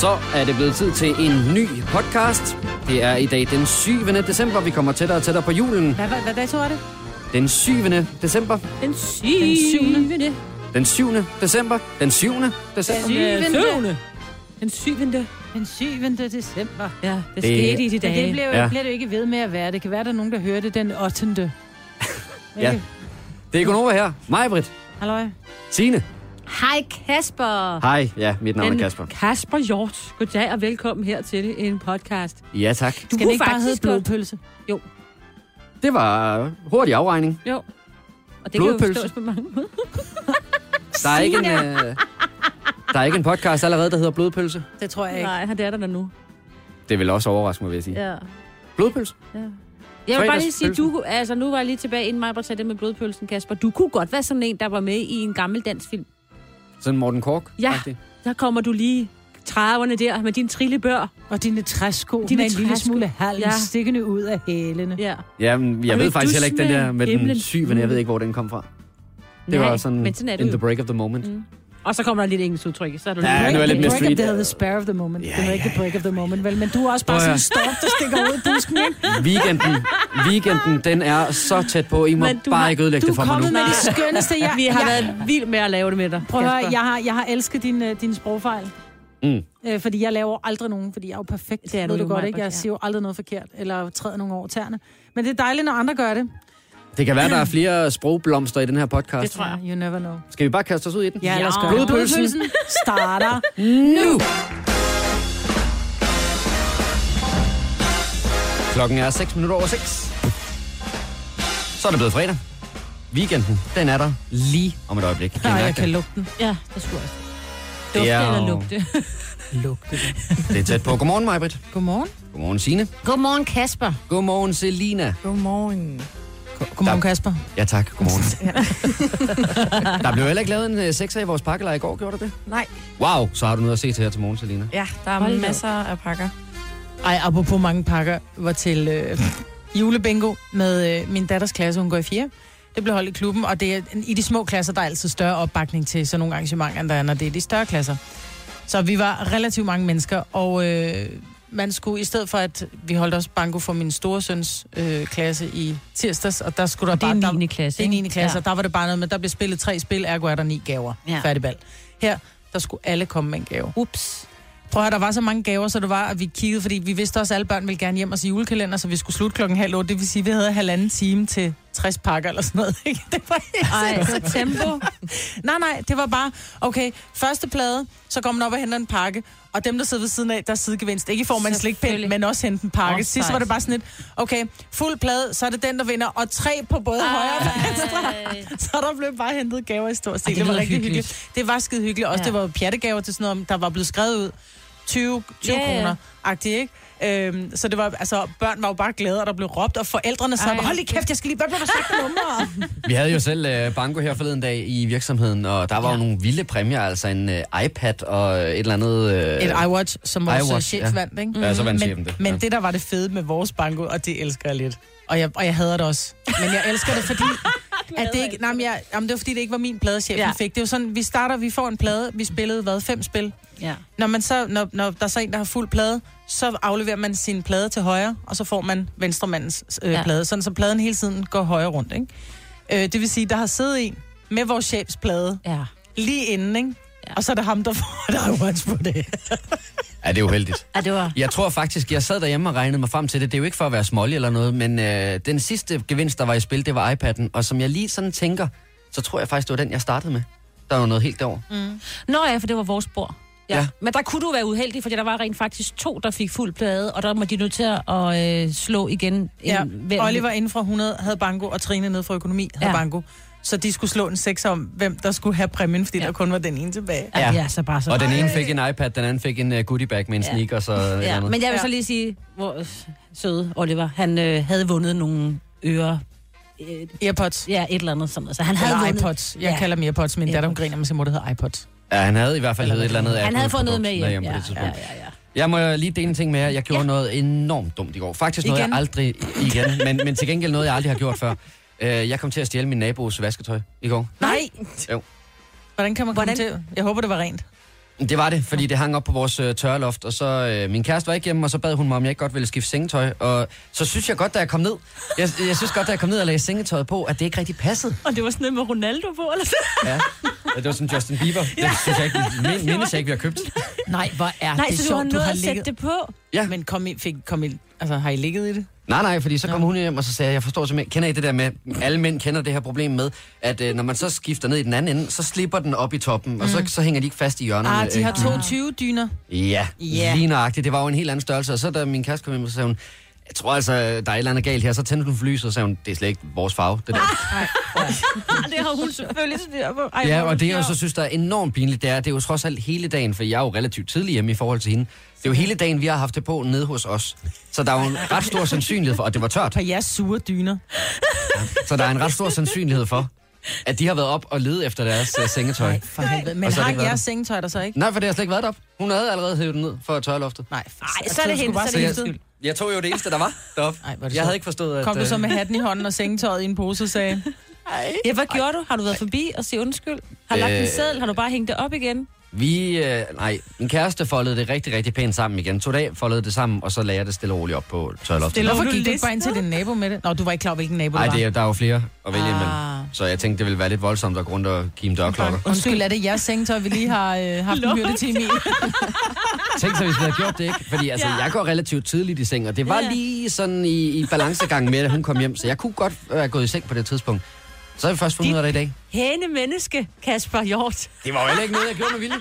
Så er det blevet tid til en ny podcast. Det er i dag den 7. december. Vi kommer tættere og tættere på julen. Hvad dato er det? Den 7. december. Den 7. Den 7. december. Den 7. december. Den 7. december. Ja, det skete i de dage. Det bliver jo ikke ved med at være. Det kan være, der nogen, der hørte den 8. Ja. Det er Gunova her. Mai-Britt. Halløj. Signe. Hej Kasper. Hej, ja, mit navn er Kasper. Kasper Hjort. Goddag og velkommen her til en podcast. Ja, tak. Du kunne ikke bare hedde Blodpølse. Jo. Det var hurtig afregning. Jo. Og det Blodpølse. Kan jo forstås på mange måder. Der er ikke en podcast allerede, der hedder Blodpølse. Det tror jeg ikke. Nej, det er der nu. Det er vel også overraskende, vil jeg sige. Ja. Blodpølse? Ja. Jeg vil bare lige sige, du, altså nu var jeg lige tilbage inden mig, bare tage det med blodpølsen, Kasper. Du kunne godt være sådan en, der var med i en gammel dansk film. Sådan Morten Kork? Ja, der kommer du lige træverne der med dine trillebør. Og dine træsko med en lille smule hals stikkende ud af hælene. Ja, jamen, jeg ved faktisk heller ikke den der med den syvende. Jeg ved ikke, hvor den kom fra. Det var sådan sådan in the break of the moment. Mm. Og så kommer der lidt engelsk udtryk. Så er du lidt mere street. Det er the spare of the moment. Det er ikke the break of the moment, vel? Men du er også bare sådan en stork, der stikker ud i busken, ikke? Weekenden, den er så tæt på. I må bare ikke ødelægge det for mig nu. Du er kommet med det skønneste. Vi har været vildt med at lave det med dig. Prøv at høre, jeg har elsket din sprogfejl. Mm. Fordi jeg laver aldrig nogen, fordi jeg er jo perfekt. Det er du godt, ikke? Jeg siger jo aldrig noget forkert, eller træder nogen over tæerne. Men det er dejligt, når andre gør det. Det kan være, der er flere sprogblomster i den her podcast. Det tror jeg. You never know. Skal vi bare kaste os ud i den? Ja, lad os gøre det. Blodpølsen starter nu! Klokken er 6:06. Så er det blevet fredag. Weekenden, den er der lige om et øjeblik. Nej, jeg kan lugte den. Ja, det skulle også. Dufte eller lugte? Lugte. Det er tæt på. Godmorgen, Mai-Britt. Godmorgen. Godmorgen, Signe. Godmorgen, Kasper. Godmorgen, Selina. Godmorgen. Godmorgen, Kasper. Ja, tak. Godmorgen. Der blev heller ikke lavet en 6'er i vores pakkelejr i går, gjorde der det? Nej. Wow, så har du noget at se til her til morgen, Selina. Ja, der er masser af pakker. Ej, apropos mange pakker, var til julebingo med min datters klasse, hun går i 4. Det blev holdt i klubben, og det er, i de små klasser, der er altid større opbakning til sådan nogle arrangementer, end der er, når det er de større klasser. Så vi var relativt mange mennesker, og... man skulle, i stedet for at vi holdt også banko for min store søns klasse i tirsdags, og der skulle og der bare... 9. klasse, ikke? Det er 9. klasse, og der var det bare noget med, der blev spillet 3 spil, ergo er der 9 gaver. Ja. Færdigbal. Her, der skulle alle komme med en gave. Ups. Prøv at der var så mange gaver, så det var, at vi kiggede, fordi vi vidste også, at alle børn ville gerne hjem og se julekalender, så vi skulle slutte 7:30. Det vil sige, at vi havde 1,5 time til 60 pakker eller sådan noget, ikke? Det var helt så tempo. nej, det var bare, okay, første plade, så kom man op og henter en pakke, og dem, der sidder ved siden af, der sidegevinst. Ikke i form af en slikpind, men også hente en pakke. Oh, sidst var det bare sådan et, okay, fuld plade, så er det den, der vinder, og 3 på både højre og venstre. Så der blev bare hentet gaver i stor stil. Det var rigtig hyggeligt. Det var skide hyggeligt. Også det var pjattegaver til sådan noget, der var blevet skrevet ud. 20 kroner-agtigt, ikke? Så det var, altså, børn var jo bare glade, og der blev råbt, og forældrene sagde, hold lige kæft, jeg skal lige bare blive sådan nummer. Vi havde jo selv banko her forleden dag i virksomheden, og der var jo nogle vilde præmier, altså en iPad og et eller andet... et iWatch, som vores chef vandt, ikke? Mm-hmm. Ja, så vandt chefen det. Men det, der var det fede med vores banko, og det elsker jeg lidt. Og jeg hader det også. Men jeg elsker det, fordi... at det ikke, det var fordi, det ikke var min pladechef, vi fik. Det er jo sådan, vi får en plade, vi spillede, 5 spil. Ja. Når der er så en, der har fuld plade, så afleverer man sin plade til højre, og så får man venstremandens plade. Sådan, så pladen hele tiden går højre rundt, ikke? Det vil sige, der har siddet en med vores chefs plade lige inden, ikke? Ja. Og så er det ham, der får et afhånds på det. Ja, det er uheldigt. Ja, det var... Jeg tror faktisk, jeg sad derhjemme og regnede mig frem til det. Det er jo ikke for at være smålig eller noget, men den sidste gevinst, der var i spil, det var iPad'en. Og som jeg lige sådan tænker, så tror jeg faktisk, det var den, jeg startede med. Der var noget helt derovre. Mm. Nå ja, for det var vores bord. Ja. Ja. Men der kunne du være uheldig, fordi der var rent faktisk 2, der fik fuld plade, og der måtte de nødt til at slå igen. Oliver inden fra 100 havde banko, og Trine nede fra økonomi havde banko. Så de skulle slå en 6 om, hvem der skulle have præmien, fordi der kun var den ene tilbage. Ja, ja så bare så. Og den ene fik en iPad, den anden fik en goodiebag med en sneakers og andet. Men jeg vil så lige sige, hvor søde Oliver, han havde vundet nogle ører. Earpods. Ja, et eller andet sådan noget. Så han havde vundet... iPods. Jeg kalder dem Earpods, min datter griner, men så må det hedde iPods. Ja, han havde i hvert fald et eller andet. Han havde fået noget med hjem. Ja. Jeg må lige dele en ting med jer. Jeg gjorde noget enormt dumt i går. Faktisk noget, jeg aldrig igen, men til gengæld noget, jeg aldrig har gjort før. Jeg kom til at stjæle min nabos vasketøj i går. Nej! Jo. Hvordan kan man komme til? Jeg håber, det var rent. Det var det, fordi det hang op på vores tørreloft, og så min kæreste var ikke hjemme, og så bad hun mig, om jeg ikke godt ville skifte sengetøj. Og så synes jeg godt, da jeg kom ned, jeg synes godt, da jeg kom ned og lagde sengetøjet på, at det ikke rigtig passede. Og det var sådan noget med Ronaldo på, eller sådan? Ja, det var sådan Justin Bieber. Ja. Det synes jeg ikke, mindes jeg ikke, vi har købt. Nej, hvor er nej, det så sjovt, du har ligget... sætte det på? Ja. Men har I ligget i det? Nej, fordi så kom hun hjem, og så sagde jeg forstår simpelthen, kender I det der med, alle mænd kender det her problem med, at når man så skifter ned i den anden ende, så slipper den op i toppen, og så hænger de ikke fast i hjørnerne. Ah, de har 22 dyner. Ja, lige nøjagtigt. Det var jo en helt anden størrelse, og så da min kæreste kom hjem, så sagde hun, jeg tror altså, der er et eller andet galt her, så tændte hun for lyset, og sagde hun, det er slet ikke vores farve, det der. Nej, det har hun selvfølgelig. Ja, og det jeg så synes, der er enormt pinligt, det er jo trods alt hele dagen, for jeg er jo relativt tidlig hjemme i forhold til hende. Det er jo hele dagen, vi har haft det på nede hos os. Så der er jo en ret stor sandsynlighed for, og det var tørt. For jeres sure dyner. Ja, så der er en ret stor sandsynlighed for, at de har været op og lede efter deres sengetøj. Nej, for helvede. Men har jeres sengetøj der så ikke? Nej, for det har slet ikke været op. Hun havde allerede hævet den ned for tørloftet. Nej, så er det hende, så er det skyld. Jeg tog jo det eneste, der var deroppe. Jeg havde ikke forstået, at... Kom du så med hatten i hånden og sengetøjet i en pose og sagde... Ja, hvad gjorde du? Har du været forbi og sige undskyld? Har lagt en seddel? Har du bare hængt det op igen? Min kæreste foldede det rigtig, rigtig pænt sammen igen. 2 dage foldede det sammen, og så lagde jeg det stille og roligt op på tørloftet. Hvorfor gik du ikke bare ind til din nabo med det? Nå, du var ikke klar over, hvilken nabo det var. Nej, der er jo flere at vælge imellem. Så jeg tænkte, det ville være lidt voldsomt at gå rundt og give dem dørklokker. Undskyld, er det jeres sengetøj, vi lige har haft en hyrdetime i? Tænk så, hvis vi havde gjort det, ikke? Fordi jeg går relativt tidligt i seng, og det var lige sådan i balancegangen med, at hun kom hjem. Så jeg kunne godt være gået i seng på det tidspunkt. Så har vi først fundet ud af det i dag. Hæne menneske, Kasper Hjort. Det var jo ikke noget, jeg gjorde med vilje.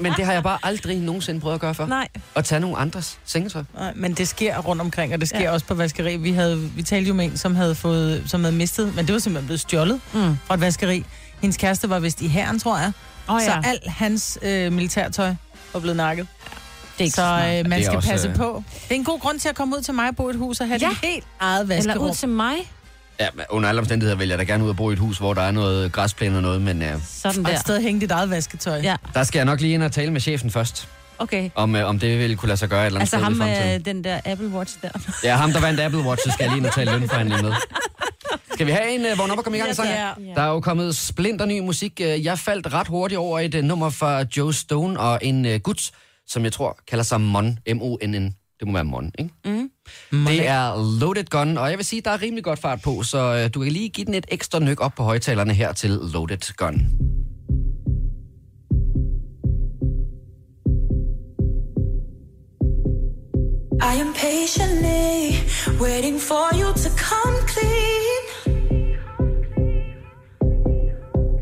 Men det har jeg bare aldrig nogensinde prøvet at gøre før. Nej. At tage nogen andres sengetøj. Nej, men det sker rundt omkring, og det sker også på vaskeri. Vi talte jo med en, som havde mistet, men det var simpelthen blevet stjålet fra et vaskeri. Hendes kæreste var vist i hæren, tror jeg. Så alt hans militærtøj var blevet nakket. Så man skal passe på. Det er en god grund til at komme ud til mig og bo i et hus og have det helt eget vaskerum. Eller ud til mig. Ja, under alle omstændigheder vælger jeg da gerne ud og bo i et hus, hvor der er noget græsplæne og noget, men... Sådan der. Og et sted hænge dit eget vasketøj. Ja. Der skal jeg nok lige ind og tale med chefen først. Okay. Om det ville kunne lade sig gøre et eller andet sted i fremtiden. Altså ham med den der Apple Watch der. Ja, ham der vandt Apple Watch, så skal jeg lige ind og tale lønforhandling med. Skal vi have en vågn op og komme i gang i sangen? Ja. Der er jo kommet splinter ny musik. Jeg faldt ret hurtigt over et nummer fra Joe Stone og en gut, som jeg tror kalder sig Mon. M-O-N-N. Det må være Mon, ikke? Det er Loaded Gun, og jeg vil sige, der er rimelig godt fart på, så du kan lige give den et ekstra nøk op på højtalerne her til Loaded Gun. I am patiently waiting for you to come clean.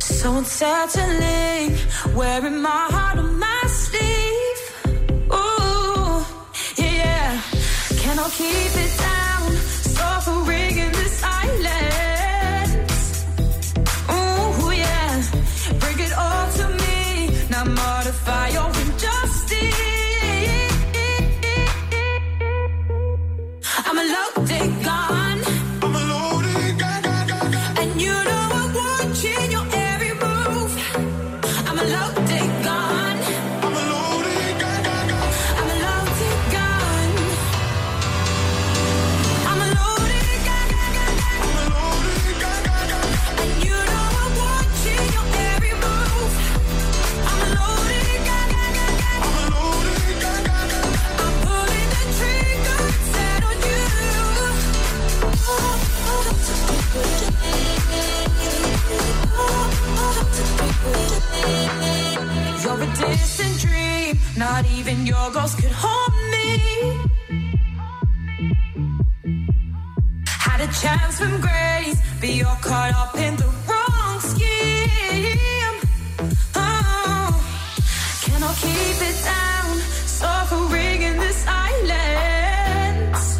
So unsettling, wearing my heart on my sleeve. And I'll keep it down, suffering in the silence. Ooh, yeah. Bring it all to me, now modify your injustice. I'm a loaded gun. I'm a loaded gun, gun, gun, gun. And you know I'm watching your every move. I'm a loaded gun. I'm a loaded gun, gun, gun. I'm a loaded gun. You're a distant dream, not even your ghost could harm me. Had a chance from grace, but you're caught up in the wrong scheme. Oh, can I keep it down, suffering in the silence?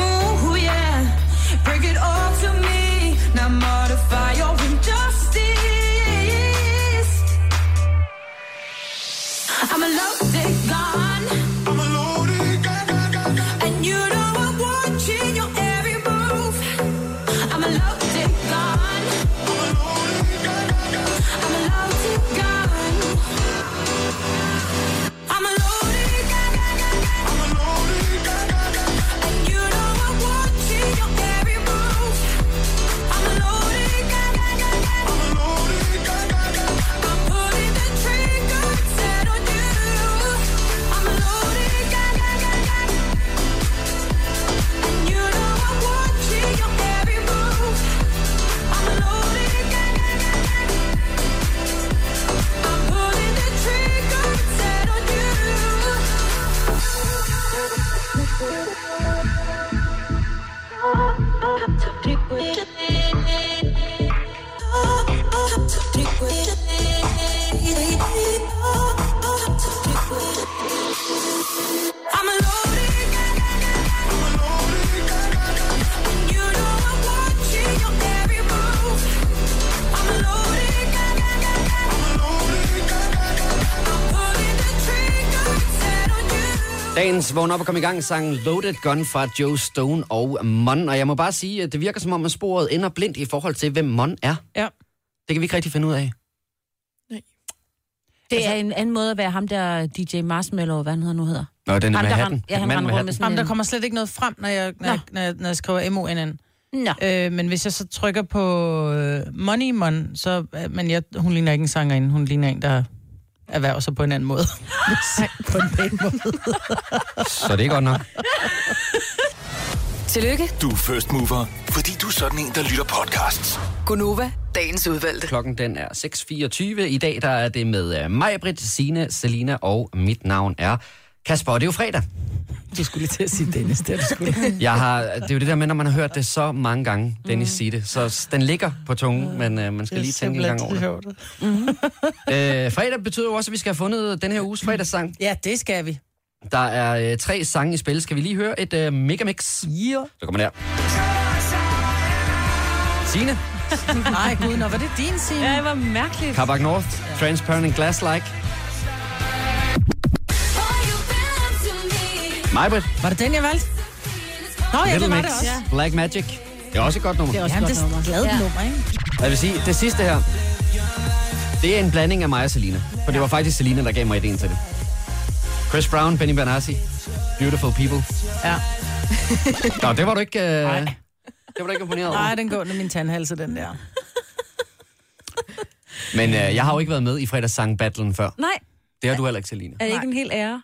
Ooh, yeah, bring it all to me, now modify your injustice. I'm a loaded gun. I'm a loaded gun, gun, gun, gun. And you know I'm watching your every move. I'm a loaded gun. I'm a loaded gun, gun, gun. I'm a loaded gun. I'm a loaded gun, gun, gun, gun. I'm a loaded gun, gun, gun. And you know I'm watching your every move. I'm a loaded gun, gun, gun, gun. I'm a loaded gun, gun, gun. I'm pulling the trigger, it's set on Dagens vågn op og kom i gang sang Loaded Gun fra Joe Stone og Mon. Og jeg må bare sige, at det virker som om, at sporet ender blindt i forhold til, hvem Mon er. Ja. Det kan vi ikke rigtig finde ud af. Nej. Det altså, er en anden måde at være ham der DJ Marshmallow, hvad han hedder nu hedder. Nå, den er med hatten. Ja, han rammer med sådan. Der kommer slet ikke noget frem, når jeg skriver MONN. Nå. Men hvis jeg så trykker på Money Mon, så... Men hun ligner ikke en sangerinde, hun ligner en, der... erhverv sig på en anden måde. Nej, på en anden måde. Så det er godt nok. Tillykke. Du er first mover, fordi du er sådan en, der lytter podcasts. Gunova, dagens udvalgte. Klokken den er 6.24. I dag der er det med Mai-Britt, Signe, Selina og mit navn er Kasper. Og det er jo fredag. Du skulle lige til at sige Dennis. Det er jo det der med, når man har hørt det så mange gange, Dennis sige det. Så den ligger på tungen, men man skal lige tænke en gang over det. Fredag betyder jo også, at vi skal have fundet den her uges fredagssang. Ja, det skal vi. Der er 3 sange i spil. Skal vi lige høre et megamix? Ja. Yeah. Så kommer der. Signe. Nej, gud, nå, var det din, Signe? Ja, det var mærkeligt. Carpark North, Transparent Glass Like. Mai-Britt. Var det den, jeg valgte? Nå, ja, Little det var Mix, det også. Yeah. Black Magic. Det er også et godt nummer. Det er også et godt nummer. Glad nummer, ikke? Jeg vil sige, det sidste her, det er en blanding af mig og Selina. For det var faktisk Selina, der gav mig idéen til det. Chris Brown, Benny Benassi, Beautiful People. Ja. Nå, det var du ikke... det var du ikke imponeret over. Nej, den går under min tandhalse, den der. Men jeg har jo ikke været med i fredagssang-battlen før. Nej. Det har du heller ikke, Selina. Er det ikke en hel ære?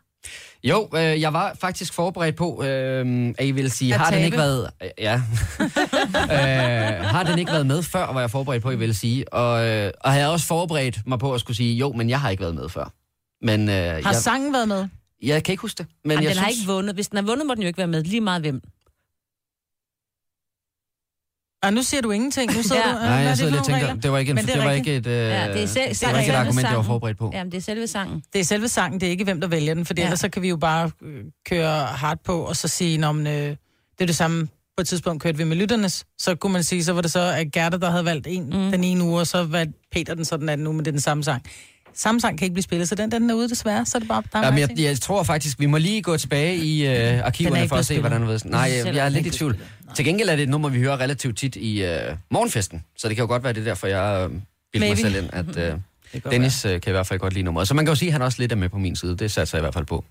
Jo, jeg var faktisk forberedt på, at I ville sige, har den ikke været... Ja. Har den ikke været med før, var jeg forberedt på, at I ville sige. Og havde også forberedt mig på at skulle sige, jo, men jeg har ikke været med før. Men, har sangen været med? Jeg kan ikke huske det. Men den har ikke vundet. Hvis den har vundet, må den jo ikke være med. Lige meget hvem. Og nu siger du ingenting. Nu sidder du, nej, jeg sidder lidt og tænker, det var ikke et argument, jeg var forberedt på. Jamen, det er selve sangen. Det er selve sangen, det er ikke hvem, der vælger den, for ellers så kan vi jo bare køre hardt på, og så sige, det er det samme, på et tidspunkt kørte vi med lytternes, så kunne man sige, så var det så Gerda, der havde valgt den ene uge, og så var Peter den så den anden uge, men det er den samme sang. Samme sang kan ikke blive spillet, så den er ude desværre, så er det bare... Jamen, jeg tror faktisk, vi må lige gå tilbage i arkiverne for at se, hvordan du ved. Nej, jeg er lidt i tvivl. Til gengæld er det et nummer, vi hører relativt tit i morgenfesten, så det kan jo godt være det derfor, jeg bildte mig selv ind, at Dennis kan i hvert fald godt lide nummeret. Så man kan jo sige, at han også lidt er med på min side, det satser jeg i hvert fald på.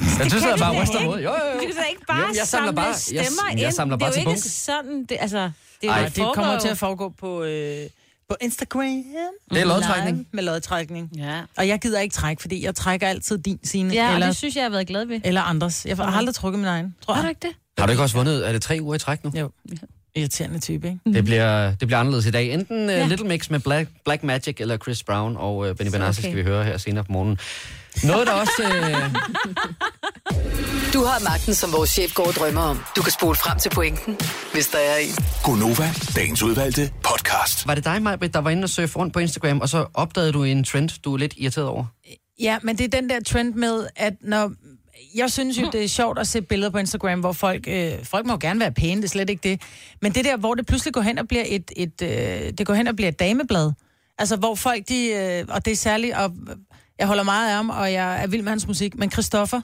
Jeg synes, at jeg bare ryster mod. Du kan da ikke bare samle stemmer ind. Det er jo ikke sådan, altså... Nej, det kommer til at foregå på Instagram. Det er lodtrækning. Med lodtrækning. Ja. Og jeg gider ikke trække, fordi jeg trækker altid din, Signe. Ja, eller, det synes jeg, har været glad ved. Eller andres. Jeg har aldrig trukket min egen, tror jeg. Har du ikke det? Har du ikke også vundet? Er det 3 uger i træk nu? Jo. Irriterende type, ikke? Det bliver anderledes i dag. Enten Little Mix med Black Magic, eller Chris Brown og Benny Benassi, skal vi høre her senere på morgenen. Noget, der også... Du har magten, som vores chef går og drømmer om. Du kan spole frem til pointen, hvis der er en. Gunova, dagens udvalgte podcast. Var det dig, Mai-Britt, der var inde og surfe rundt på Instagram, og så opdagede du en trend, du er lidt irriteret over? Ja, men det er den der trend med, at når... Jeg synes jo, det er sjovt at se billeder på Instagram, hvor folk må gerne være pæne, det er slet ikke det. Men det der, hvor det pludselig går hen og bliver et dameblad. Altså, hvor folk og det er særligt... Jeg holder meget af ham, og jeg er vild med hans musik. Men Christoffer,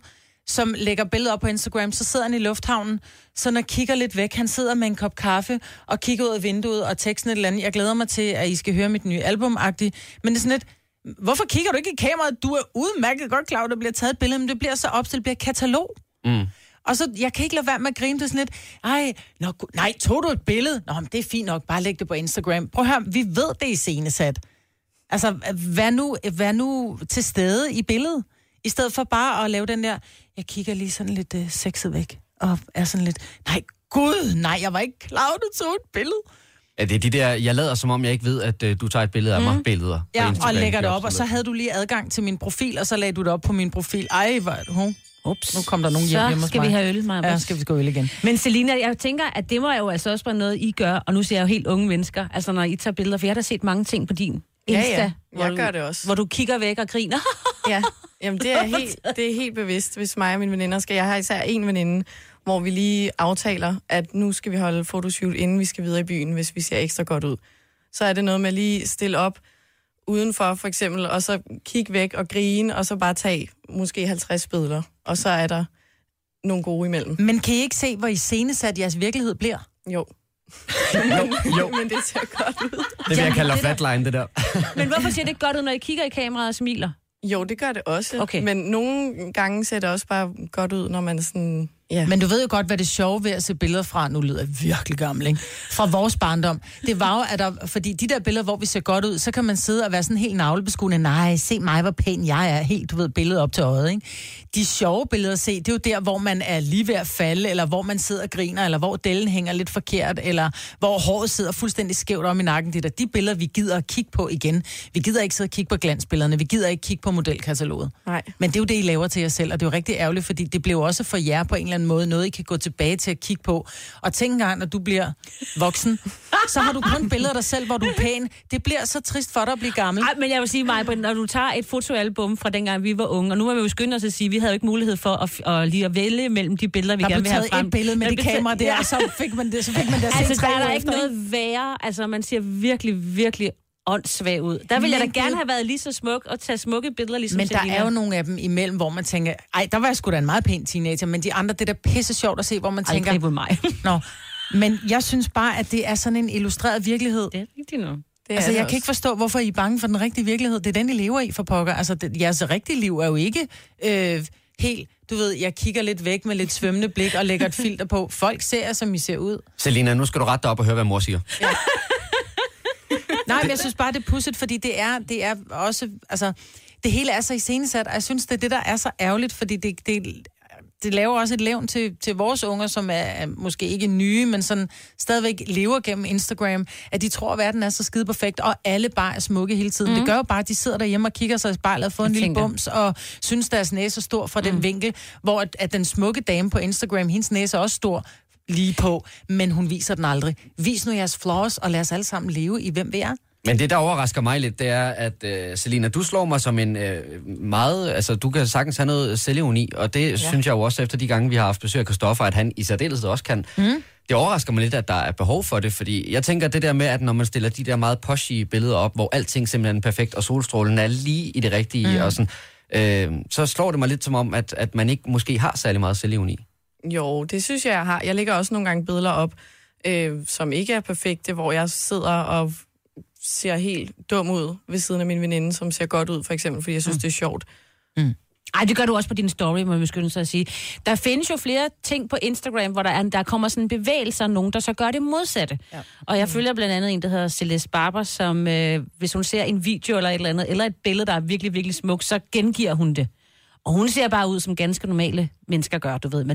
som lægger billeder op på Instagram, så sidder han i lufthavnen, så når kigger lidt væk, han sidder med en kop kaffe og kigger ud af vinduet og teksten et eller andet. Jeg glæder mig til, at I skal høre mit nye album-agtigt. Men det er sådan lidt, hvorfor kigger du ikke i kameraet? Du er udmærket godt klar, at der bliver taget et billede, men det bliver så opstillet, det bliver katalog. Mm. Og så, jeg kan ikke lade være med at grine, det sådan lidt, nej, tog du et billede? Nå, men det er fint nok, bare læg det på Instagram. Prøv at høre, vi ved det i scenesat. Altså, vær nu til stede i billedet, i stedet for bare at lave den der, jeg kigger lige sådan lidt sexet væk, og er sådan lidt, nej, jeg var ikke klar, at du tog et billede. Ja, det er de der, jeg lader som om, jeg ikke ved, at du tager et billede af mig, billeder. Ja, og lægger det op, og så havde du lige adgang til min profil, og så lagde du det op på min profil. Ej, ups, nu kom der nogen hjem hos mig. Så skal vi have øl, Maja. Ja, skal vi gå øl igen. Men Selina, jeg tænker, at det må jo altså også være noget, I gør, og nu ser jeg jo helt unge mennesker, altså når I tager billeder, for jeg har da set mange ting på din Insta, ja. Jeg gør det også. Hvor du kigger væk og griner. Ja, jamen det er helt bevidst, hvis mig og mine veninder skal. Jeg har især en veninde, hvor vi lige aftaler, at nu skal vi holde fotoshoot, inden vi skal videre i byen, hvis vi ser ekstra godt ud. Så er det noget med lige stille op udenfor, for eksempel, og så kigge væk og grine, og så bare tage måske 50 billeder, og så er der nogle gode imellem. Men kan I ikke se, hvor iscenesat jeres virkelighed bliver? Jo. Jo. Men det ser godt ud. Det vil jeg kalde flatline, det der. Men hvorfor ser det ikke godt ud, når I kigger i kameraet og smiler? Jo, det gør det også. Okay. Men nogle gange ser det også bare godt ud, når man sådan... Yeah. Men du ved jo godt, hvad det sjove ved at se billeder fra, nu lyder jeg virkelig gammel, ikke? Fra vores barndom. Det var jo, at der, fordi de der billeder, hvor vi ser godt ud, så kan man sidde og være sådan helt navlebeskuende. Nej, se mig, hvor pæn jeg er. Helt, du ved, billedet op til øjet, ikke? De sjove billeder at se, det er jo der, hvor man er lige ved at falde, eller hvor man sidder og griner, eller hvor dellen hænger lidt forkert, eller hvor håret sidder fuldstændig skævt om i nakken. Det er de billeder, vi gider at kigge på igen. Vi gider ikke sidde og kigge på glansbillederne. Vi gider ikke kigge på modelkataloget. Nej. Men det er jo det, I laver til jer selv, og det er jo rigtig ærgerligt, fordi det blev også for jer på en eller anden måde noget, I kan gå tilbage til at kigge på. Og tænk engang, når du bliver voksen, så har du kun billeder af dig selv, hvor du er pæn. Det bliver så trist for dig at blive gammel. Ej, men jeg vil sige, Mai-Britt, når du tager et fotoalbum fra dengang, vi var unge, og nu må vi jo skynde os at sige, vi havde jo ikke mulighed for at lige at vælge mellem de billeder, vi der gerne vil have frem. Der blev taget et billede med de kamera der, og så fik man det at se 3 år efter. Altså, der er der ikke noget værre. Altså, man ser virkelig, virkelig åndssvag ud. Der ville jeg da gerne have været lige så smuk og tage smukke billeder ligesom Selina. Men der er jo nogle af dem imellem, hvor man tænker, ej, der var jeg sgu da en meget pæn teenager, men de andre, det der pisse sjovt at se, hvor man tænker... Aldrig på mig. Nå, men jeg synes bare, at det er sådan en illustreret virkelighed. Det er rigtigt nu. Altså, jeg kan ikke forstå, hvorfor I er bange for den rigtige virkelighed. Det er den, I lever i for pokker. Altså, jeres rigtige liv er jo ikke helt... Du ved, jeg kigger lidt væk med lidt svømmende blik og lægger et filter på. Folk ser, som I ser ud. Selina, nu skal du rette dig op og høre, hvad mor siger. Ja. Nej, men jeg synes bare, det er pudset, fordi det er også, altså, det hele er så iscenesat, og jeg synes, det er det, der er så ærgerligt, fordi det laver også et levn til vores unger, som er måske ikke nye, men sådan stadigvæk lever gennem Instagram, at de tror, at verden er så skide perfekt, og alle bare er smukke hele tiden. Mm. Det gør jo bare, at de sidder derhjemme og kigger sig i spejlet og får en lille bums, og synes, deres næse er stor fra den vinkel, hvor at den smukke dame på Instagram, hendes næse er også stor, lige på, men hun viser den aldrig. Vis nu jeres flaws, og lad os alle sammen leve i, hvem vi er. Men det, der overrasker mig lidt, det er, at Selina, du slår mig som en meget... Altså, du kan sagtens have noget selvironi, og det synes jeg jo også, efter de gange, vi har haft besøg af Christoffer, at han i særdeleshed også kan. Mm. Det overrasker mig lidt, at der er behov for det, fordi jeg tænker det der med, at når man stiller de der meget poshy billeder op, hvor alting simpelthen er perfekt, og solstrålen er lige i det rigtige, og sådan, så slår det mig lidt som om, at man ikke måske har særlig meget selvironi. Jo, det synes jeg har. Jeg lægger også nogle gange billeder op, som ikke er perfekte, hvor jeg sidder og ser helt dum ud ved siden af min veninde, som ser godt ud, for eksempel, fordi jeg synes, det er sjovt. Mm. Ej, det gør du også på din story, må jeg skynde sig at sige. Der findes jo flere ting på Instagram, hvor der kommer sådan bevægelser, nogen der så gør det modsatte. Ja. Og jeg følger blandt andet en, der hedder Celeste Barber, som hvis hun ser en video eller et eller andet, eller et billede, der er virkelig, virkelig smukt, så gengiver hun det. Og hun ser bare ud, som ganske normale mennesker gør, du ved, med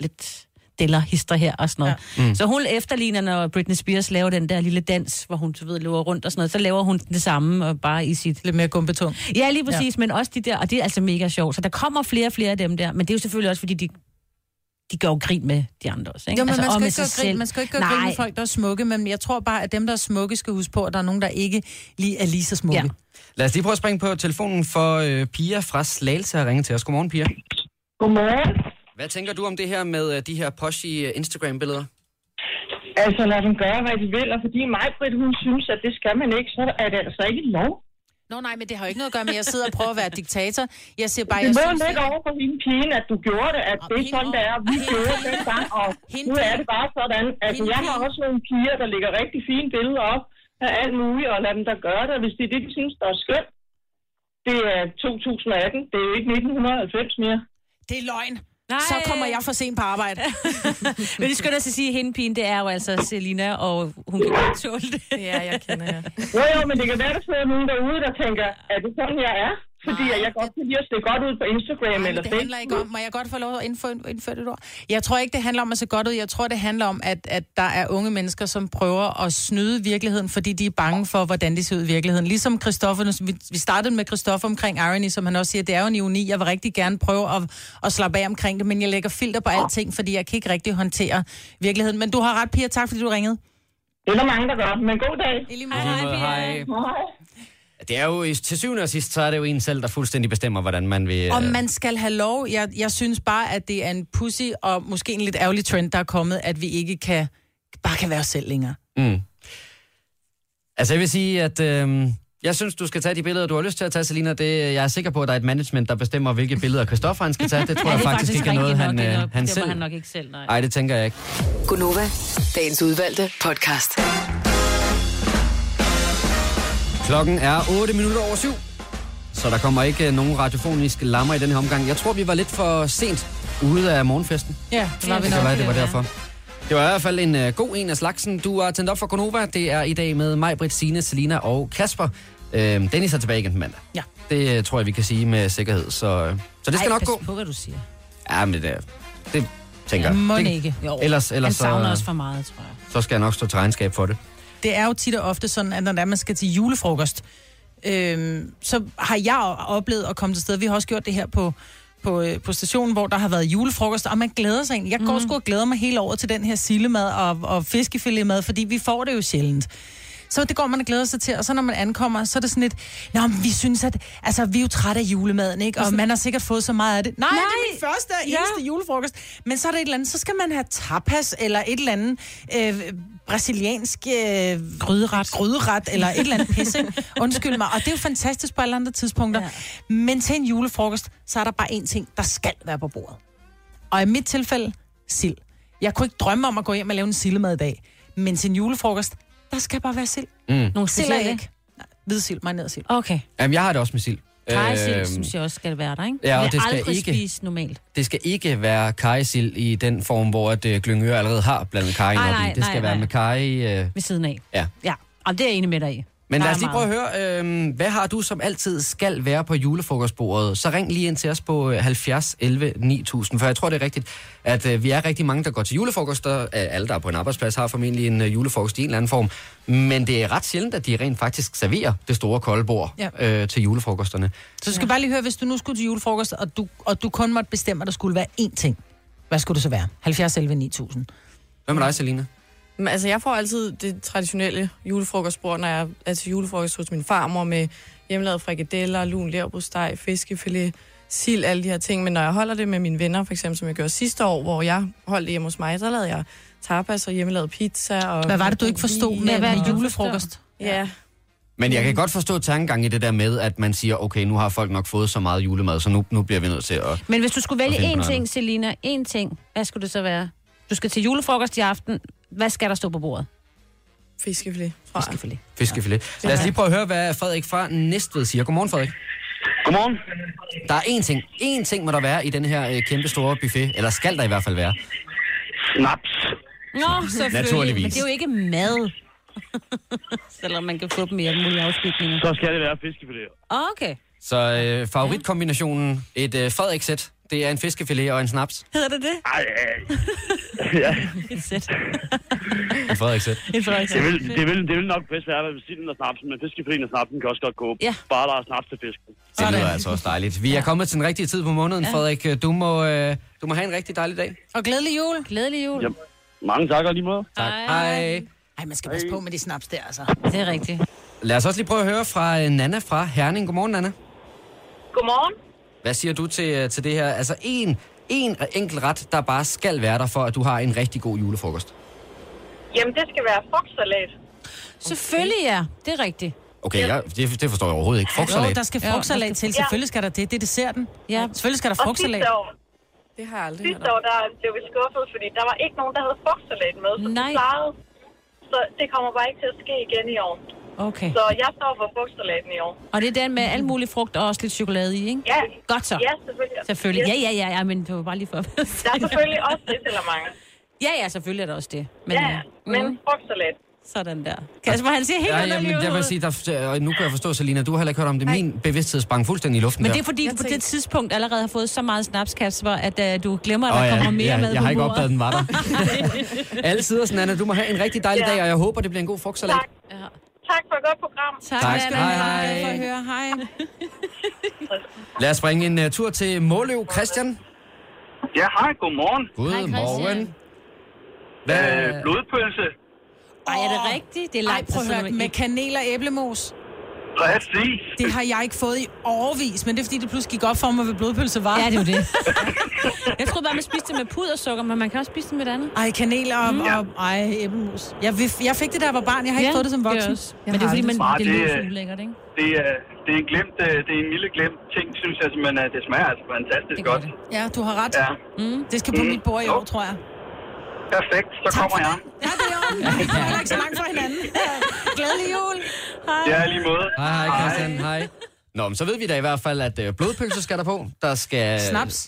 lidt deller, hister her og sådan noget. Ja. Mm. Så hun efterligner, når Britney Spears laver den der lille dans, hvor hun, du ved, løber rundt og sådan noget, så laver hun det samme, og bare i sit... Lidt mere gumpetung. Ja, lige præcis, men også de der, og det er altså mega sjovt. Så der kommer flere og flere af dem der, men det er jo selvfølgelig også, fordi de gør jo grin med de andre også, ikke? Jo, men altså, man skal ikke gøre grin med folk, der er smukke, men jeg tror bare, at dem, der er smukke, skal huske på, at der er nogen, der ikke lige er lige så smukke. Ja. Lad os lige prøve at springe på telefonen for Pia fra Slagelse og ringe til os. Godmorgen, Pia. Godmorgen. Hvad tænker du om det her med de her poshy Instagram-billeder? Altså, lad dem gøre, hvad de vil, og fordi Mai-Britt, hun synes, at det skal man ikke, så er det altså ikke lov. Nå nej, men det har jo ikke noget at gøre med, at jeg sidder og prøver at være diktator. Jeg siger bare, det må jo lægge over på hende pigen, at du gjorde det, at og det er sådan, det er. Vi gjorde det dengang, og nu er det bare sådan. Altså, jeg har også nogle piger, der lægger rigtig fine billeder op af alt muligt, og lad dem da gøre det. Hvis det er det, de synes, der er skønt, det er 2018. Det er jo ikke 1990 mere. Det er løgn. Nej. Så kommer jeg for sent på arbejde. Men det skal da så sige, at hende pigen, det er jo altså Selina, og hun kan godt tåle det. Ja, jeg kender jer. Jo, men det kan være, at der sidder nogen derude, der tænker, er det sådan, jeg er? Fordi jeg godt kan lide at se godt ud på Instagram eller det. Det handler ikke om, må jeg godt få lov at indføre det ord? Jeg tror ikke, det handler om at se godt ud. Jeg tror, det handler om, at der er unge mennesker, som prøver at snyde virkeligheden, fordi de er bange for, hvordan de ser ud i virkeligheden. Ligesom Christoffer, vi startede med Christoffer omkring irony, som han også siger, det er jo en ironi. Jeg vil rigtig gerne prøve at slappe af omkring det, men jeg lægger filter på alting, fordi jeg kan ikke rigtig håndtere virkeligheden. Men du har ret, Pia. Tak, fordi du ringede. Det er der mange, der gør. Men god dag. Hej, hej, Pia. Hej. det er jo til syvende og sidst, så er det jo en selv, der fuldstændig bestemmer, hvordan man vil... Om man skal have lov. Jeg synes bare, at det er en pussy og måske en lidt ærgerlig trend, der er kommet, at vi ikke bare kan være os selv længere. Mm. Altså, jeg vil sige, at... Jeg synes, du skal tage de billeder, du har lyst til at tage, Selina. Det, jeg er sikker på, at der er et management, der bestemmer, hvilke billeder Christoffer han skal tage. Det tror jeg faktisk ikke er noget, han selv... Det han nok ikke selv, nej. Ej, det tænker jeg ikke. Godnova, dagens udvalgte podcast. Klokken er 7:08, så der kommer ikke nogen radiofoniske lammer i denne omgang. Jeg tror, vi var lidt for sent ude af morgenfesten. Ja, det var vi nok. Det var derfor. Det var i hvert fald en god en af slagsen. Du har tændt op for Konova. Det er i dag med Mai-Britt, Signe, Selina og Kasper. Dennis er tilbage igen på mandag. Ja. Det tror jeg, vi kan sige med sikkerhed. Så det skal nok gå. Pas på, hvad du siger. Ja, men det tænker jeg. Ja, må det ikke. Jo. Ellers så savner også for meget, tror jeg. Så skal jeg nok stå til regnskab for det. Det er jo tit og ofte sådan, at når man skal til julefrokost, så har jeg oplevet at komme til sted. Vi har også gjort det her på stationen, hvor der har været julefrokost, og man glæder sig egentlig. Jeg går sgu og glæder mig hele året til den her sillemad og fiskefiletmad, fordi vi får det jo sjældent. Så det går man og glæder sig til, og så når man ankommer, så er det sådan lidt, nå, men vi synes, at altså, vi er jo trætte af julemaden, ikke? Og man har sikkert fået så meget af det. Nej, det er min første og eneste julefrokost. Men så er det et eller andet, så skal man have tapas, eller et eller andet brasiliansk gryderet, eller et eller andet pisse. Undskyld mig. Og det er jo fantastisk på alle andre tidspunkter. Ja. Men til en julefrokost, så er der bare en ting, der skal være på bordet. Og i mit tilfælde, sild. Jeg kunne ikke drømme om at gå hjem og lave en sillemad i dag. Men til en julefrokost, der skal bare være sild. Nogle sild er ikke. Hvid sild, marineret sild. Okay. Jamen, jeg har det også med sild. Karisild, synes jeg også skal være der, ikke? Ja, og det skal aldrig ikke spise normalt. Det skal ikke være karisild i den form, hvor at Glyngøre allerede har blandet karien op i. Det skal være med kari... ved siden af. Ja. Og det er jeg enig med dig i. Men lad os lige prøve at høre, hvad har du som altid skal være på julefrokostbordet? Så ring lige ind til os på 70 11 9000, for jeg tror, det er rigtigt, at vi er rigtig mange, der går til julefrokoster. Alle, der er på en arbejdsplads, har formentlig en julefrokost i en eller anden form. Men det er ret sjældent, at de rent faktisk serverer det store kolde bord til julefrokosterne. Så du skal bare lige høre, hvis du nu skulle til julefrokost, og du kun måtte bestemme, at der skulle være én ting. Hvad skulle det så være? 70 11 9000. Hvad med dig, Selina? Altså, jeg får altid det traditionelle julefrokostbord, når jeg er til julefrokost hos min farmor med hjemmelavede frikadeller, lun leverpostej, fiskefilet, sild, alle de her ting. Men når jeg holder det med mine venner, for eksempel, som jeg gjorde sidste år, hvor jeg holdt det hjemme hos mig, så lavede jeg tapas og hjemmelavet pizza. Og hvad var det, du ikke forstod med at være julefrokost? Ja. Men jeg kan godt forstå tankegang i det der med, at man siger, okay, nu har folk nok fået så meget julemad, så nu bliver vi nødt til at... Men hvis du skulle vælge én ting, Selina, én ting, hvad skulle det så være? Du skal til julefrokost i aften. Hvad skal der stå på bordet? Fiskefilet. Lad os lige prøve at høre, hvad Frederik fra Næstved siger. Godmorgen, Frederik. Godmorgen. Der er én ting. Én ting må der være i den her kæmpe store buffet. Eller skal der i hvert fald være? Snaps. Nå, selvfølgelig. Naturligvis. Men det er jo ikke mad. Selvom man kan få dem i alle mulige afskygninger. Så skal det være fiskefilet. Okay. Så favoritkombinationen, et Frederik-sæt. Det er en fiskefilet og en snaps. Hedder det det? Ej. Ja. Et sæt. En Frederik-sæt. Det vil nok bedst være, hvad vi siger den og snapsen, men fiskefilet og snapsen kan også godt gå. Ja. Bare der er snaps til fisken. Det lyder altså også dejligt. Vi er kommet til den rigtige tid på måneden, Frederik. Du må have en rigtig dejlig dag. Og glædelig jul. Glædelig jul. Ja. Mange tak og lige måde. Tak. Hej. Ej, man skal passe på med de snaps der, altså. Det er rigtigt. Lad os også lige prøve at høre fra Nanna fra Herning. Godmorgen, Nanna. Godmorgen. Hvad siger du til det her? Altså en enkelt ret, der bare skal være der for, at du har en rigtig god julefrokost. Jamen, det skal være frugtsalat. Selvfølgelig, ja. Det er rigtigt. Okay, ja. Det forstår jeg overhovedet ikke. Frugtsalat? Jo, der skal frugtsalat til. Selvfølgelig skal der det. Det er desserten. Ja. Selvfølgelig skal der frugtsalat. Det har jeg aldrig hørt. Sidste år, der blev vi skuffet, fordi der var ikke nogen, der havde frugtsalat med. Så nej. Så det kommer bare ikke til at ske igen i år. Okay. Så jeg står for frugtsalaten i år. Og det er den med alle mulige frugt og også lidt chokolade i, ikke? Ja. Godt så. Ja, selvfølgelig. Selvfølgelig. Yes. Ja, men det var bare lige for at Der er selvfølgelig også det til mange. Ja, selvfølgelig er der også det. Men, men frugtsalat. Sådan der. Kasper, han siger helt underligt ud. Jeg vil sige, og nu kan jeg forstå, Selina, du har heller ikke hørt om det. Min bevidsthed sprang fuldstændig i luften der. Men det er fordi, du på det tidspunkt allerede har fået så meget snaps, Kasper, at du glemmer, at der kommer mere med. Jeg har ikke opdaget, den var der. Alle sider, sådan, Anna, du må have en rigtig dejlig dag, og jeg håber, det bliver en god frugtsalat. Tak for et godt program. Tak skal du have. Hej. Hej. Lad os bringe en tur til Måløv. Christian? Ja, hej. Godmorgen. Godmorgen. Blodpølse. Ej, er det rigtigt? Det er langt, prøv at høre. Med kanel og æblemos. Præcis. Det har jeg ikke fået i årevis, men det er fordi, det pludselig gik op for mig, hvad blodpølse var. Ja, det er jo det. Jeg troede bare, man spiste det med pudersukker, men man kan også spise det med et andet. Ej, kanel og æblemus. Jeg fik det, der var barn. Jeg har ikke fået det som voksen. Det men det er fordi, det lyder ulækkert, ikke? Det er en lille glemt ting, synes jeg, men det smager altså fantastisk godt. Det. Ja, du har ret. Ja. Mm. Det skal på mit bord i år, tror jeg. Perfekt, så tak kommer jeg. Ja, det er jo. Vi er ikke så langt fra hinanden. Glædelig jul. Hej. Ja, lige måde. Hej, Christian. Hej. Nå, men så ved vi da i hvert fald, at blodpølse skal der på. Der skal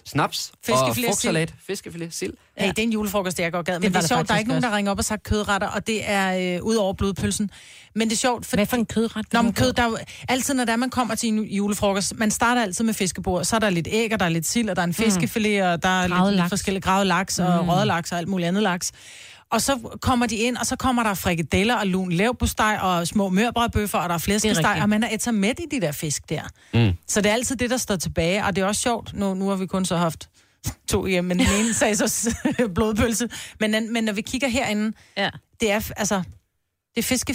snaps og frugtsalat, fiskefilet, sild. Ja. Hey, det er en julefrokost, jeg godt gad. Men det er sjovt, der er ikke nogen, der ringer op og sagt kødretter, og det er ud over blodpølsen. Men det er sjovt, for... Hvad for en kødret? Nå, men kød, der er altid, når man kommer til en julefrokost, man starter altid med fiskebord, så er der lidt æg, og der er lidt sild, og der er en fiskefilet, og der er lidt forskellige gravet laks, og røget laks, og alt muligt andet laks. Og så kommer de ind, og så kommer der frikadeller og lun leverpostej og små mørbrødbøffer, og der er flæskesteg, og man er et så mæt i de der fisk der. Mm. Så det er altid det, der står tilbage, og det er også sjovt. Nu har vi kun så haft 2 hjem, men den ene sagde så blodpølse. Men når vi kigger herinde, det er altså... Det er fisk.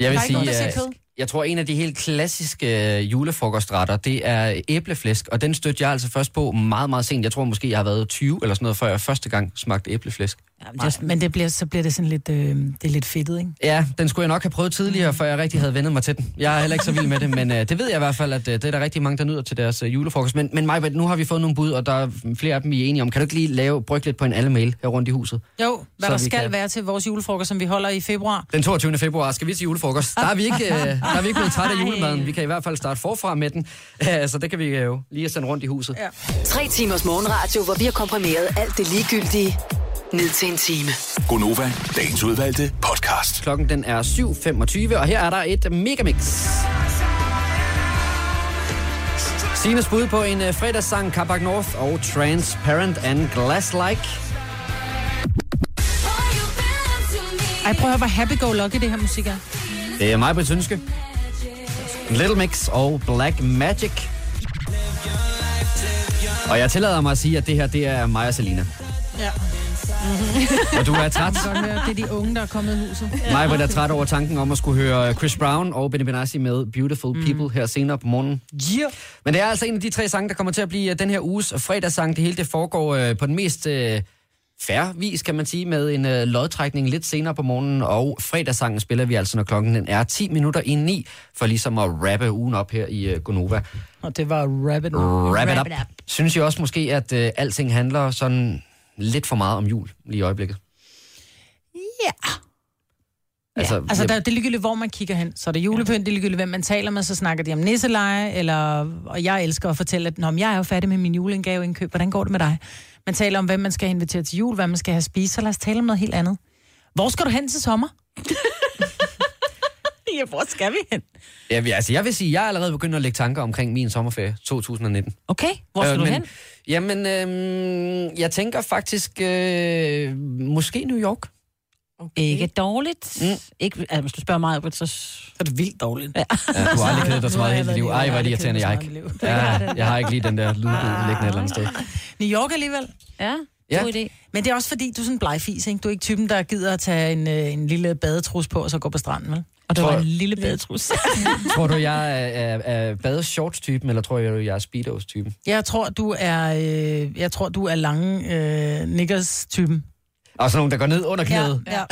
Jeg vil sige, jeg tror, en af de helt klassiske julefrokostretter, det er æbleflæsk, og den stødte jeg altså først på meget, meget sent. Jeg tror måske, jeg har været 20 eller sådan noget, før jeg første gang smagte æbleflæsk. Ja, men så bliver det sådan lidt, det er lidt fedtet, ikke? Ja, den skulle jeg nok have prøvet tidligere, før jeg rigtig havde vendet mig til den. Jeg er heller ikke så vild med det, men det ved jeg i hvert fald, at det er der rigtig mange, der nyder til deres julefrokost. Men Mai-Britt, nu har vi fået nogle bud, og der er flere af dem, vi er enige om. Kan du ikke lige brygge lidt på en allemail her rundt i huset? Jo, hvad der skal være til vores julefrokost, som vi holder i februar. Den 22. februar skal vi til julefrokost. Der er vi ikke blevet træt af julemaden. Vi kan i hvert fald starte forfra med den, så det kan vi jo lige sende rundt i huset. Ja. 3 timers morgenradio, hvor vi har komprimeret alt det ligegyldige ned til en time. Gonova, dagens udvalgte podcast. Klokken den er 7:25, og her er der et megamix. Signes bud på en fredagssang, Carpark North og Transparent and Glass Like. Ej, prøv at høre, hvor happy-go-lucky det her musik er. Det er Mai-Britts ønske. Little Mix og Black Magic. Og jeg tillader mig at sige, at det her, det er mig og Selina. Ja. Og du er træt. Det er de unge, der er kommet i huset. Mai-Britt er træt over tanken om at skulle høre Chris Brown og Benny Benassi med Beautiful People her senere på morgenen. Yeah. Men det er altså en af de 3 sange, der kommer til at blive den her uges fredagssang. Det hele det foregår på den mest fair vis, kan man sige, med en lodtrækning lidt senere på morgenen. Og fredagssangen spiller vi altså, når klokken den er 10:09, for ligesom at rappe ugen op her i Gonova. Og det var Wrap It Up. Synes I også måske, at alting handler sådan... lidt for meget om jul lige i øjeblikket? Yeah. Altså der, det er ligegyldigt, hvor man kigger hen. Så er det julepynt, det er ligegyldigt, hvem man taler med, så snakker de om nisseleje, og jeg elsker at fortælle, at jeg er jo færdig med min julegaveindkøb, hvordan går det med dig? Man taler om, hvem man skal invitere til jul, hvad man skal have spise, så lad os tale om noget helt andet. Hvor skal du hen til sommer? Ja, hvor skal vi hen? Jeg vil sige, at jeg er allerede begyndt at lægge tanker omkring min sommerferie 2019. Okay, hvor skal du hen? Jamen, jeg tænker faktisk, måske New York. Okay. Ikke dårligt. Mm. Ikke, hvis du spørger mig, så er det vildt dårligt. Ja. Ja, du har aldrig kædet dig så meget hele dit liv. Ej, hvor er det irriterende, jeg ikke. Ja, jeg har ikke lige den der lydbød liggende et eller andet sted. New York alligevel. Ja. Ja. Men det er også fordi, du er sådan en blegfis, ikke? Du er ikke typen, der gider at tage en lille badetrus på, og så gå på stranden, vel? Og det var en lille badetrus. Tror du, jeg er badeshorts-typen, eller tror jeg, jeg er speedos-typen? Jeg tror, du er lange niggers-typen. Og sådan nogen, der går ned under knæet. Ja.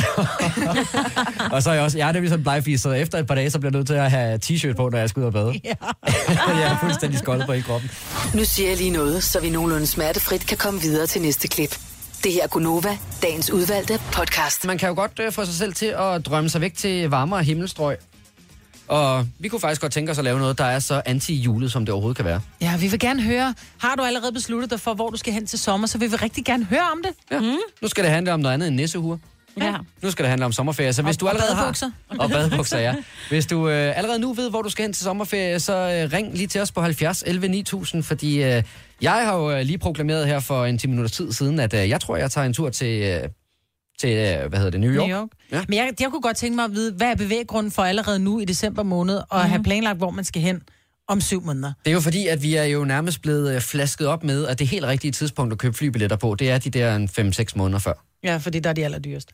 Og så er jeg også... Jeg er nemlig sådan en blegfis, så efter et par dage, så bliver jeg nødt til at have t-shirt på, når jeg skal ud og bade. Ja. Jeg er fuldstændig skoldet på hele kroppen. Nu siger jeg lige noget, så vi nogenlunde smertefrit kan komme videre til næste klip. Det her er Gunova, dagens udvalgte podcast. Man kan jo godt få sig selv til at drømme sig væk til varmere himmelstrøg. Og vi kunne faktisk godt tænke os at lave noget, der er så anti-julet, som det overhovedet kan være. Ja, vi vil gerne høre, har du allerede besluttet dig for, hvor du skal hen til sommer, så vi vil rigtig gerne høre om det. Ja. Mm. Nu skal det handle om noget andet end nissehure. Ja. Nu skal det handle om sommerferie, så hvis du allerede har... Og badebukser, ja. Hvis du allerede nu ved, hvor du skal hen til sommerferie, så ring lige til os på 70 11 9000, fordi jeg har jo lige proklameret her for en 10 minutters tid siden, at jeg tror, jeg tager en tur til New York. New York. Ja. Men jeg kunne godt tænke mig at vide, hvad er bevæggrunden for allerede nu i december måned, og have planlagt, hvor man skal hen om 7 måneder. Det er jo fordi, at vi er jo nærmest blevet flasket op med, at det helt rigtige tidspunkt at købe flybilletter på, det er de der 5-6 måneder før. Ja, fordi der er de allerdyreste.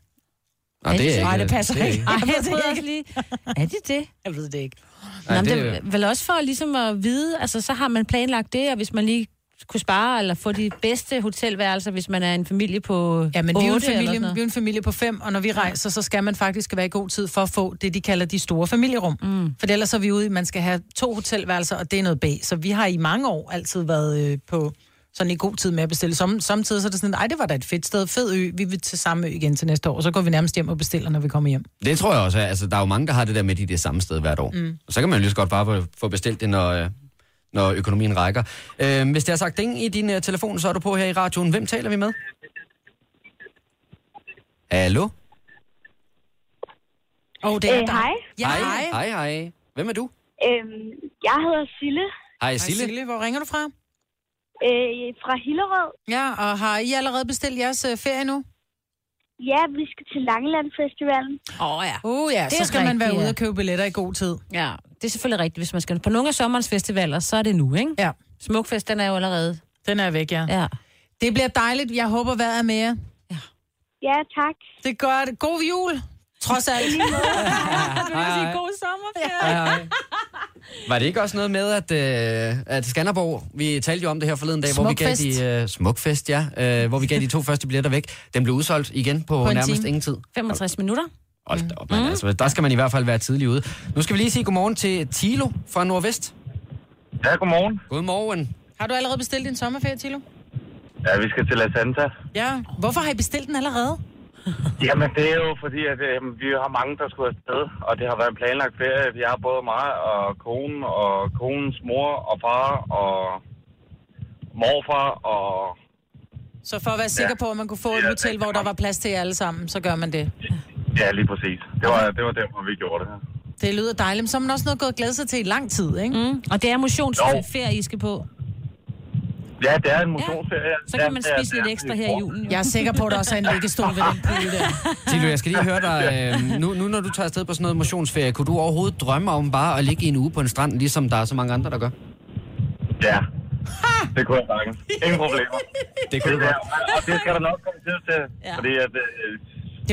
Nej, det passer det ikke. Nej, jeg ved det ikke lige. Er det det? Jeg ved det ikke. Nå, men det er vel også for ligesom at vide, altså så har man planlagt det, og hvis man lige kunne spare eller få de bedste hotelværelser, hvis man er en familie på 8. Ja, men vi er en familie på 5, og når vi rejser, så skal man faktisk være i god tid for at få det, de kalder de store familierum. Mm. For ellers er vi ude, man skal have 2 hotelværelser, og det er noget B. Så vi har i mange år altid været på sådan i god tid med at bestille. Samtidig så er det sådan, nej, det var da et fedt sted, fed ø, vi vil til samme ø igen til næste år, og så går vi nærmest hjem og bestiller, når vi kommer hjem. Det tror jeg også, altså der er jo mange, der har det der med, de det samme sted hvert år. Mm. Og så kan man jo lige så godt bare få bestilt det, når økonomien rækker. Hvis der er sagt ding i din telefon, så er du på her i radioen. Hvem taler vi med? Hallo? Det er dig. Hej. Ja, hej. Hvem er du? Jeg hedder Sille. Hej Sille. Hvor ringer du fra? Fra Hillerød. Ja, og har I allerede bestilt jeres ferie nu? Ja, vi skal til Langeland-festivalen. Det så skal rigtigt, man være ude og købe billetter i god tid. Ja, det er selvfølgelig rigtigt, hvis man skal på nogle af sommerens festivaler, så er det nu, ikke? Ja. Smukfest, den er jo allerede. Den er væk, ja. Det bliver dejligt. Jeg håber, vejret er med jer. Ja, tak. Det er godt. God jul, trods alt. Du vil sige god sommerferie. Ja. Var det ikke også noget med, at Skanderborg, vi talte jo om det her forleden dag, Smukfest. Hvor vi gav de Smukfest, hvor vi gav de 2 første billetter væk. Den blev udsolgt igen på nærmest ingen tid. 65 minutter. Hold da op, altså, der skal man i hvert fald være tidlig ude. Nu skal vi lige sige godmorgen til Thilo fra Nordvest. Ja, godmorgen. Godmorgen. Har du allerede bestilt din sommerferie, Thilo? Ja, vi skal til La Santa. Ja, hvorfor har I bestilt den allerede? Jamen, det er jo fordi, at vi har mange, der skulle afsted, og det har været en planlagt ferie. Vi har både mig og kone, og konens mor og far, og morfar, og... Så for at være sikker på, at man kunne få et hotel, hvor der var plads til jer alle sammen, så gør man det? Ja, lige præcis. Det var derfor, vi gjorde det her. Det lyder dejligt, men så har man også noget gået og glæde sig til i lang tid, ikke? Mm. Og det er motionsferie, I skal på? Ja, det er en motionsferie. Ja. Så kan man spise lidt ekstra her i julen. Jeg er sikker på, at der også er en liggestol ved den pool der. Thilo, jeg skal lige høre dig. Nu når du tager afsted på sådan noget motionsferie, kunne du overhovedet drømme om bare at ligge i en uge på en strand, ligesom der er så mange andre, der gør? Ja, det kunne jeg sagtens. Ingen problemer. Det kunne du godt. Og det skal der nok komme tid til, fordi at...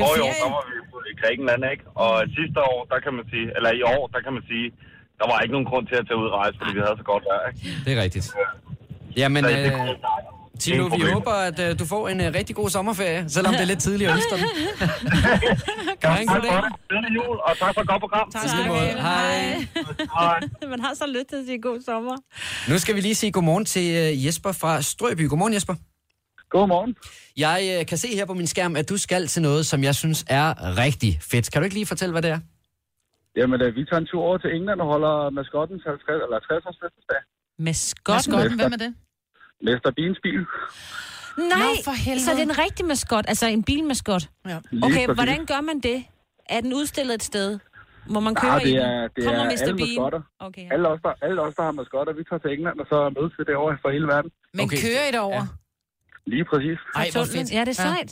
I år, der var vi i Grækenland, ikke? Og sidste år, der kan man sige, eller i år, der kan man sige, der var ikke nogen grund til at tage ud og rejse, fordi vi havde så godt vejr, ikke? Det er rigtigt. Jamen, Thilo, vi håber, at du får en rigtig god sommerferie, selvom det er lidt tidligt at ønske dig. Kan man god dag? Glædelig jul, og tak for et godt program. Tak skal du have. Hej. Man har så lyst til at sige god sommer. Nu skal vi lige sige godmorgen til Jesper fra Strøby. Godmorgen, Jesper. Godmorgen. Jeg kan se her på min skærm, at du skal til noget, som jeg synes er rigtig fedt. Kan du ikke lige fortælle, hvad det er? Jamen, vi tager en tur over til England og holder maskottens 50-års fødselsdag. Maskotten? Hvem er det? Mester Beans bil. Nej, for helvede. Så det er en rigtig maskot, altså en bilmaskot. Ja. Okay, hvordan gør man det? Er den udstillet et sted? Må man købe i den? Kommer Mr. Bean? Okay, ja. Alle os, der har maskotter, vi tager til England og så mødes vi derovre for hele verden. Men kører I derovre? Ja. Lige præcis. Ej, hvor fedt. Ja, det er sejt.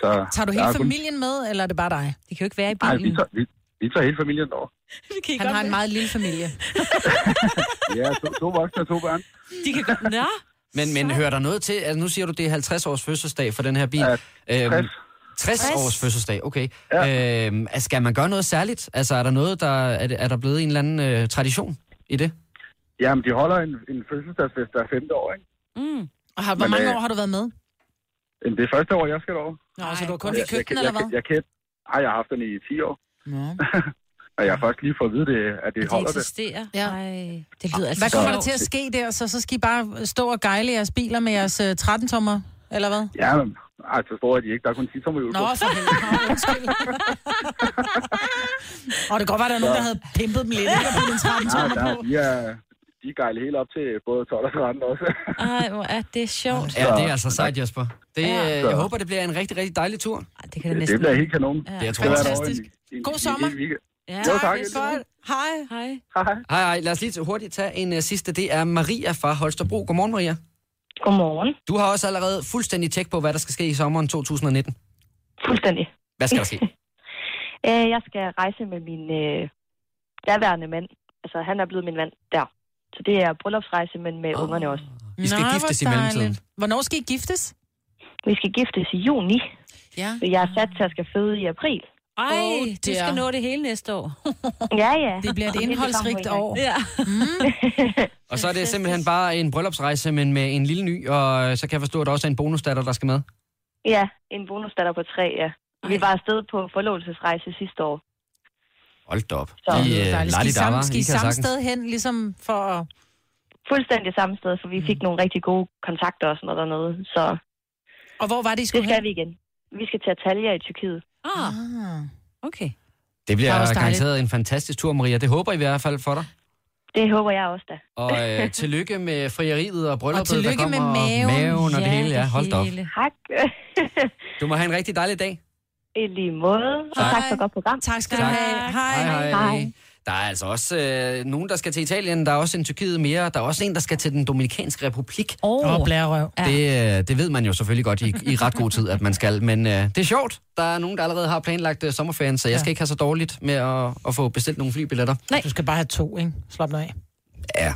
Så, tager du hele familien med, eller er det bare dig? Det kan jo ikke være i bilen. Nej, vi tager hele familien over. Han har en meget lille familie. Ja, to voksne og 2 børn. De kan godt... Nå. Men hører der noget til? Altså, nu siger du, det er 50 års fødselsdag for den her bil. 60 års fødselsdag, okay. Ja. Skal man gøre noget særligt? Altså, er der noget, er der blevet en eller anden tradition i det? Jamen, de holder en fødselsdagsfest hver 5. år, ikke? Mm. Og hvor mange år har du været med? Det er første år, jeg skal derovre. Nå, så du har kun lige købt den, eller hvad? Jeg har haft den i 10 år. Nå. Og jeg har faktisk lige fået at vide, at det holder det. Ja. Ej, det lyder altså... Hvad kommer der til at ske der? Så skal I bare stå og gejle jeres biler med jeres 13-tommer, eller hvad? Ja, men så står de ikke. Der er kun 10-tommer i øvrigt. Nå, for helvede. Og det kan godt være, der er nogen, der havde pimpet dem lidt, ikke? Og puttet en 13-tommer på. De gejler helt op til både 12 og 13 også. Ej, hvor er det sjovt. Ja, det er altså sejt, Jesper. Jeg håber, det bliver en rigtig, rigtig dejlig tur. Det kan det bliver helt kanon. Ja. Det er fantastisk. God sommer. Ja, tak. Hej. Lad os lige hurtigt tage en sidste. Det er Maria fra Holstebro. Godmorgen, Maria. Godmorgen. Du har også allerede fuldstændig tjek på, hvad der skal ske i sommeren 2019. Fuldstændig. Hvad skal der ske? Jeg skal rejse med min daværende mand. Altså, han er blevet min mand der. Så det er bryllupsrejse, men med ungerne også. Vi skal giftes i mellemtiden. Hvornår skal I giftes? Vi skal giftes i juni. Ja. Så jeg er sat til at skal føde i april. Ej, du skal nå det hele næste år. Ja, ja. Det bliver et indholdsrigt år. Ja. Mm. Og så er det simpelthen bare en bryllupsrejse, men med en lille ny, og så kan jeg forstå, at der også er en bonusdatter, der skal med. Ja, en bonusdatter på 3, ja. Ej. Vi var afsted på forlovelsesrejse sidste år. Hold da op. Så. Skal I samme sted hen, ligesom for... Fuldstændig samme sted, for vi fik nogle rigtig gode kontakter og sådan noget dernede, så... Og hvor var det, I skulle hen? Det skal vi igen. Vi skal til Antalya i Tyrkiet. Ah, okay. Det bliver garanteret en fantastisk tur, Maria. Det håber I hvert fald for dig. Det håber jeg også da. Og tillykke med frieriet og brylluppet, der kommer. Og tillykke med maven og det hele. Ja, hold da op. Tak. Du må have en rigtig dejlig dag. I lige måde. Og tak for et godt program. Tak skal du have. Hej. Hej. Der er altså også nogen, der skal til Italien. Der er også en Tyrkiet mere. Der er også en, der skal til den Dominikanske Republik. Og blærerøv. Det ved man jo selvfølgelig godt i ret god tid, at man skal. Men det er sjovt. Der er nogen, der allerede har planlagt sommerferien, så jeg skal ikke have så dårligt med at få bestilt nogle flybilletter. Nej. Du skal bare have 2, ikke? Slap dig af. Ja,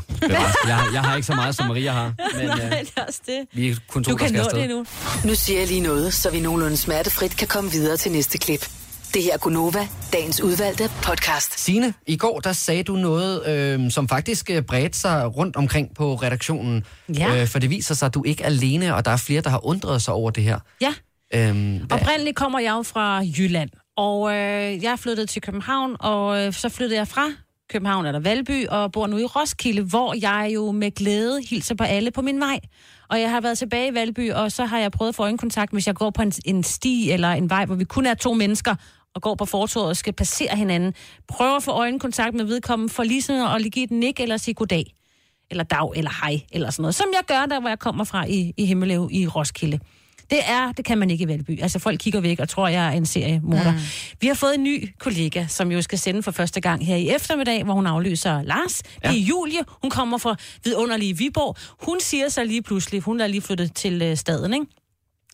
jeg har ikke så meget, som Maria har. Men, nej, det er også det. Vi kun 2, du kan nå det nu. Nu siger jeg lige noget, så vi nogenlunde smertefrit kan komme videre til næste klip. Det her er Gunova, dagens udvalgte podcast. Signe, i går der sagde du noget, som faktisk bredte sig rundt omkring på redaktionen. Ja. For det viser sig, at du ikke er alene, og der er flere, der har undret sig over det her. Ja. Oprindeligt kommer jeg jo fra Jylland, og jeg flyttede til København, og så flyttede jeg fra København eller Valby, og bor nu i Roskilde, hvor jeg jo med glæde hilser på alle på min vej. Og jeg har været tilbage i Valby, og så har jeg prøvet at få øjenkontakt, hvis jeg går på en sti eller en vej, hvor vi kun er 2 mennesker, og går på fortovet og skal passere hinanden, prøver at få øjenkontakt med vedkommende, for lige sådan at give et nik, eller sige goddag, eller dag, eller hej, eller sådan noget, som jeg gør der, hvor jeg kommer fra i Himmelev i Roskilde. Det kan man ikke i Valby. Altså, folk kigger væk og tror, jeg er en seriemorder. Mm. Vi har fået en ny kollega, som jo skal sende for første gang her i eftermiddag, hvor hun afløser Lars. Ja. Det er Julie. Hun kommer fra vidunderlige Viborg. Hun siger så lige pludselig, hun er lige flyttet til staden, ikke?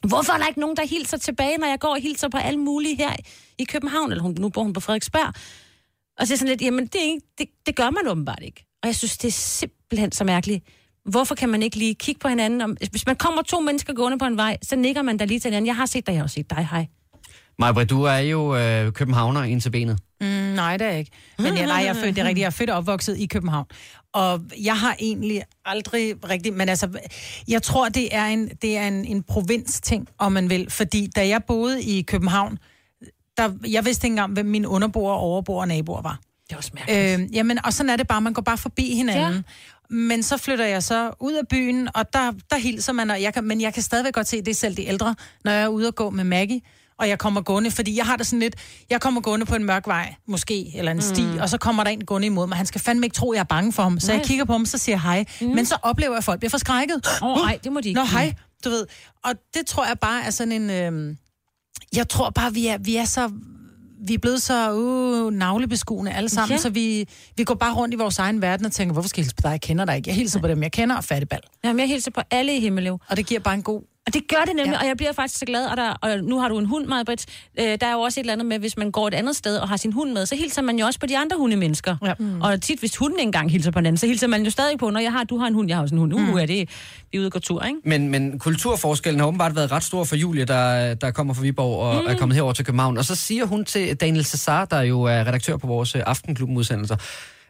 Hvorfor er der ikke nogen, der hilser tilbage, når jeg går og hilser på alle mulige her i København? Eller nu bor hun på Frederiksberg. Og så er sådan lidt, jamen det gør man åbenbart ikke. Og jeg synes, det er simpelthen så mærkeligt. Hvorfor kan man ikke lige kigge på hinanden? Hvis man kommer 2 mennesker gående på en vej, så nikker man da lige til hinanden. Jeg har set dig, jeg har også set dig. Hej. Mai-Britt, du er jo københavner ind til benet. Nej, det er ikke. Men jeg er født og opvokset i København. Og jeg har egentlig aldrig rigtig... Men altså, jeg tror, det er en provinsting, om man vil. Fordi da jeg boede i København, jeg vidste ikke engang, hvem mine underboer, overboer og naboer var. Det er også mærkeligt. Jamen, og sådan er det bare. Man går bare forbi hinanden. Ja. Men så flytter jeg så ud af byen, og der hilser man. Og men jeg kan stadigvæk godt se det selv de ældre, når jeg er ude og gå med Maggie. Og jeg kommer gående, fordi jeg har det sådan lidt... Jeg kommer gående på en mørk vej, måske, eller en sti, og så kommer der en gående imod mig. Han skal fandme ikke tro, jeg er bange for ham. Så jeg kigger på ham, så siger jeg hej. Men så oplever jeg, at folk bliver forskrækket. Nej, det må de ikke. Nå, hej, du ved. Og det tror jeg bare er sådan en... jeg tror bare, vi er så... Vi er blevet så navlebeskuende alle sammen, så vi går bare rundt i vores egen verden og tænker, hvorfor skal jeg hilse på dig? Jeg kender dig ikke. Jeg hilser på dem, jeg kender, og fattigball. Jamen, jeg hilser på alle i Himmelev. Og det giver bare en god... Og det gør det nemlig, og jeg bliver faktisk så glad. Og nu har du en hund, Mai-Britt. Der er jo også et eller andet med, hvis man går et andet sted og har sin hund med, så hilser man jo også på de andre hundemennesker. Ja. Og tit, hvis hunden engang hilser på den anden, så hilser man jo stadig på, når du har en hund, jeg har også en hund. Er det, vi er ude og går tur, ikke? Men kulturforskellen har åbenbart været ret stor for Julie, der kommer fra Viborg og er kommet herover til København. Og så siger hun til Daniel Cesar, der jo er redaktør på vores Aftenklubben-udsendelser,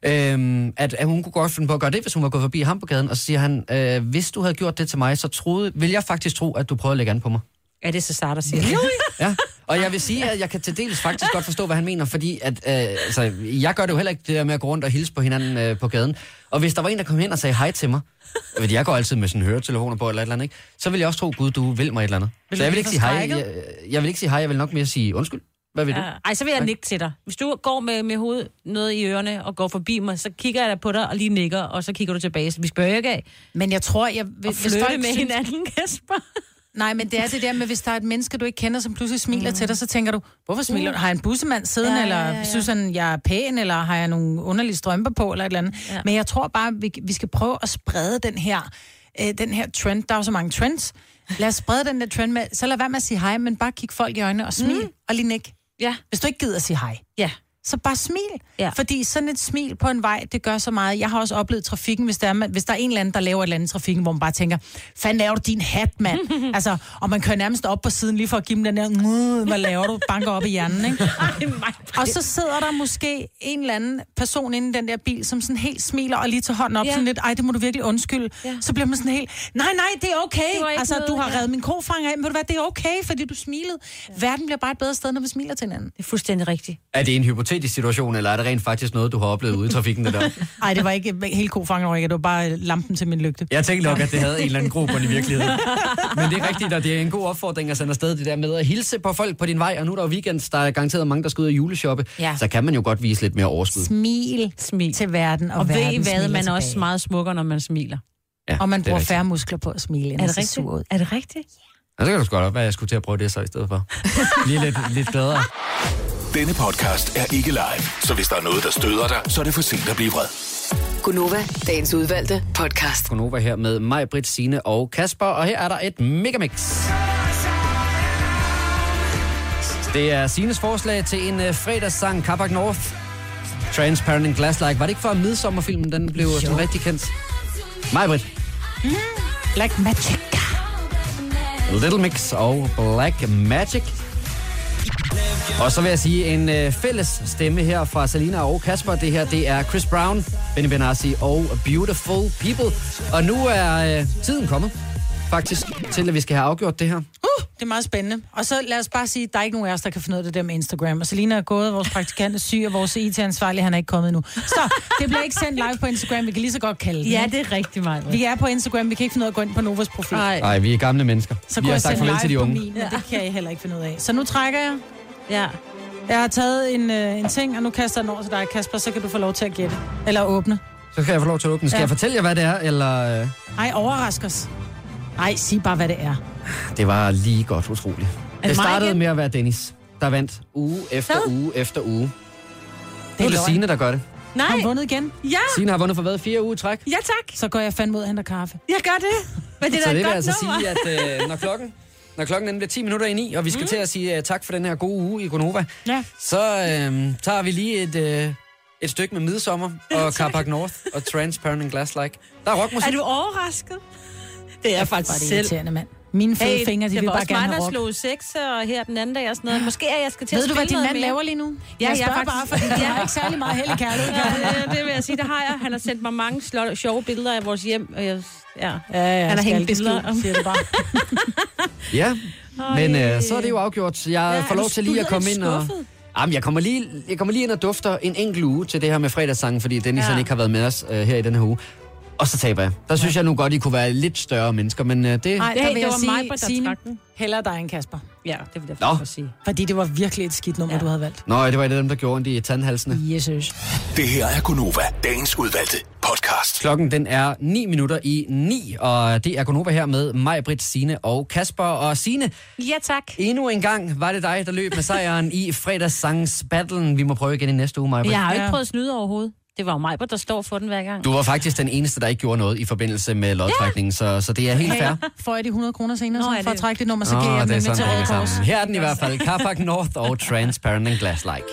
at hun kunne godt finde på at gøre det, hvis hun var gået forbi ham på gaden, og så siger han, hvis du havde gjort det til mig, så vil jeg faktisk tro, at du prøvede at lægge an på mig. Ja, det er så Sara, der siger det. Ja, og jeg vil sige, at jeg kan til dels faktisk godt forstå, hvad han mener, fordi at, altså, jeg gør det jo heller ikke det der med at gå rundt og hilse på hinanden på gaden. Og hvis der var en, der kom hen og sagde hej til mig, fordi jeg går altid med sådan høretelefoner på eller et eller andet, ikke? Så vil jeg også tro, gud, du vil mig et eller andet. Så jeg vil ikke sige hej, jeg vil ikke sige hej, jeg vil nok mere sige undskyld. Hvad vil du? Ej, så vil jeg nikke til dig. Hvis du går med hovedet noget i ørerne og går forbi mig, så kigger jeg da på dig og lige nikker, og så kigger du tilbage. Så vi spørger ikke af. Men jeg tror, jeg vil flytte med hinanden, Kasper. Nej, men det er det der med, hvis der er et menneske, du ikke kender, som pludselig smiler til dig, så tænker du, hvorfor smiler du? Har jeg en bussemand siden, eller synes han, jeg er pæn, eller har jeg nogle underlige strømper på, eller et eller andet. Ja. Men jeg tror bare, vi skal prøve at sprede den her trend. Der er jo så mange trends. Lad os sprede den der trend med, så lad være med at sige hej, men bare kig folk i øjnene og smil og lige nik. Ja. Hvis du ikke gider at sige hej, så bare smil. Ja. Fordi sådan et smil på en vej, det gør så meget. Jeg har også oplevet trafikken, hvis der er en eller anden, der laver et eller andet trafikken, hvor man bare tænker, fanden laver du din hat, mand? Altså, og man kører nærmest op på siden lige for at give dem den der, hvad laver du? Banker op i hjernen, ikke? Og så sidder der måske en eller anden person inde i den der bil, som sådan helt smiler og lige tager hånden op, ja, sådan lidt, ej, det må du virkelig undskylde. Ja. Så bliver man sådan helt, nej, det er okay. Det altså, noget, du har revet min kofanger af, men ved du hvad, det er okay, fordi du smilede. Ja. Verden bliver bare et bedre sted, når vi smiler til hinanden. Det er fuldstændig rigtigt. Er det en hypotetisk situation, eller er det rent faktisk noget, du har oplevet ude i trafikken det der? Nej, det var ikke helt kofanger, det var bare lampen til min lygte. Jeg tænkte nok, at det havde en eller anden grobund i virkeligheden. Men det er rigtigt, og det er en god opfordring at sende afsted det der med at hilse på folk på din vej, og nu er der jo weekend, der er garanteret mange, der skal ud og juleshoppe, ja, så kan man jo godt vise lidt mere overskud. Smil til verden, og verden ved hvad, man er også meget smukkere, når man smiler. Ja, og man bruger færre muskler på at smile. Er det rigtigt? Er det rigtigt? Ja, så kan du sgu godt op, hvad jeg skulle til at prøve det så i stedet for. Lige lidt gladere. Denne podcast er ikke live, så hvis der er noget, der støder dig, så er det for sent at blive vred. Gunova, dagens udvalgte podcast. Gunova her med Mai-Britt, Signe og Kasper, og her er der et megamix. Det er Signes forslag til en fredagssang, Carpark North. Transparent and Glass Like. Var det ikke for midsommerfilmen, den blev sådan rigtig kendt? Mai-Britt. Black Magic. Little Mix og Black Magic. Og så vil jeg sige en fælles stemme her fra Selina og Kasper. Det her, det er Chris Brown, Benny Benassi og Beautiful People. Og nu er tiden kommet, faktisk, til at vi skal have afgjort det her. Det er meget spændende. Og så lad os bare sige, at der er ikke nogen af os, der kan finde ud af det der med Instagram. Og Selina er gået, vores praktikant er syg, og vores IT-ansvarlig, han er ikke kommet endnu. Så det bliver ikke sendt live på Instagram, vi kan lige så godt kalde det. Ja, det er rigtig meget. Vi er på Instagram, vi kan ikke finde ud af at gå ind på Novas profil. Nej, vi er gamle mennesker. Så vi har sagt farvel til de unge. Min, det kan jeg heller ikke finde ud af. Så nu trækker jeg. Ja. Jeg har taget en ting, og nu kaster jeg den over til dig, Kasper, så kan du få lov til at gætte. Eller åbne. Så kan jeg få lov til at åbne. Skal jeg fortælle jer, hvad det er, eller... Nej, overrask os. Nej, sig bare, hvad det er. Det var lige godt utroligt. Det startede med at være Dennis, der vandt uge efter uge efter uge. Det er det Signe, der gør det. Nej. Han har vundet igen. Ja. Signe har vundet for hvad? 4 uger træk? Ja, tak. Så går jeg fandme ud og henter kaffe. Jeg gør det. Men det er så det vil altså sige, at når klokken bliver 10 minutter i 9, og vi skal til at sige tak for den her gode uge i Gonova, så tager vi lige et stykke med Midsommer og Carpark North og Transparent Glass Like. Der er rockmusik. Er du overrasket? Det er faktisk irriterende, mand. Mine fede fingre, de vil bare gerne have rock. Det var også mig, der slog 6 og her den anden dag og sådan noget. Måske er jeg skal til at spille noget mere. Ved du, hvad din mand laver lige nu? Ja, jeg spørger bare, fordi jeg har ikke særlig meget heldig kærlighed. Ja, det vil jeg sige, der har jeg. Han har sendt mig mange sjove billeder af vores hjem. Og jeg han har hængt billeder om det bare. Ja, men så er det jo afgjort. Jeg får lov til lige at komme ind og... Jamen, jeg kommer lige ind og dufter en enkelt uge til det her med fredagssangen, fordi Dennis ikke har været med os her i den her uge. Og så taber jeg. Der synes jeg nu godt, I kunne være lidt større mennesker, men det... Nej, der vil jeg sige, Signe, hellere dig end Kasper. Ja, det vil jeg faktisk sige. Fordi det var virkelig et skidt nummer, du havde valgt. Nå, det var et af dem, der gjorde ondt i tandhalsene. Jesus. Det her er Gonova, dagens udvalgte podcast. Klokken, den er 9 minutter i 9, og det er Gonova her med Mai-Britt, Signe og Kasper. Og Signe... Ja, tak. Endnu en gang var det dig, der løb med sejren i fredagssangsbattlen. Vi må prøve igen i næste uge, Mai-Britt. Jeg har jo ikke prøvet at snyde overhovedet. Det var jo mig, der står for den hver gang. Du var faktisk den eneste, der ikke gjorde noget i forbindelse med lodtrækningen, så det er helt fair. Får jeg de 100 kroner senere for at trække det nummer, så giver jeg dem til Rødekors. Her er den i hvert fald. Carpark North og Transparent and Glass Like.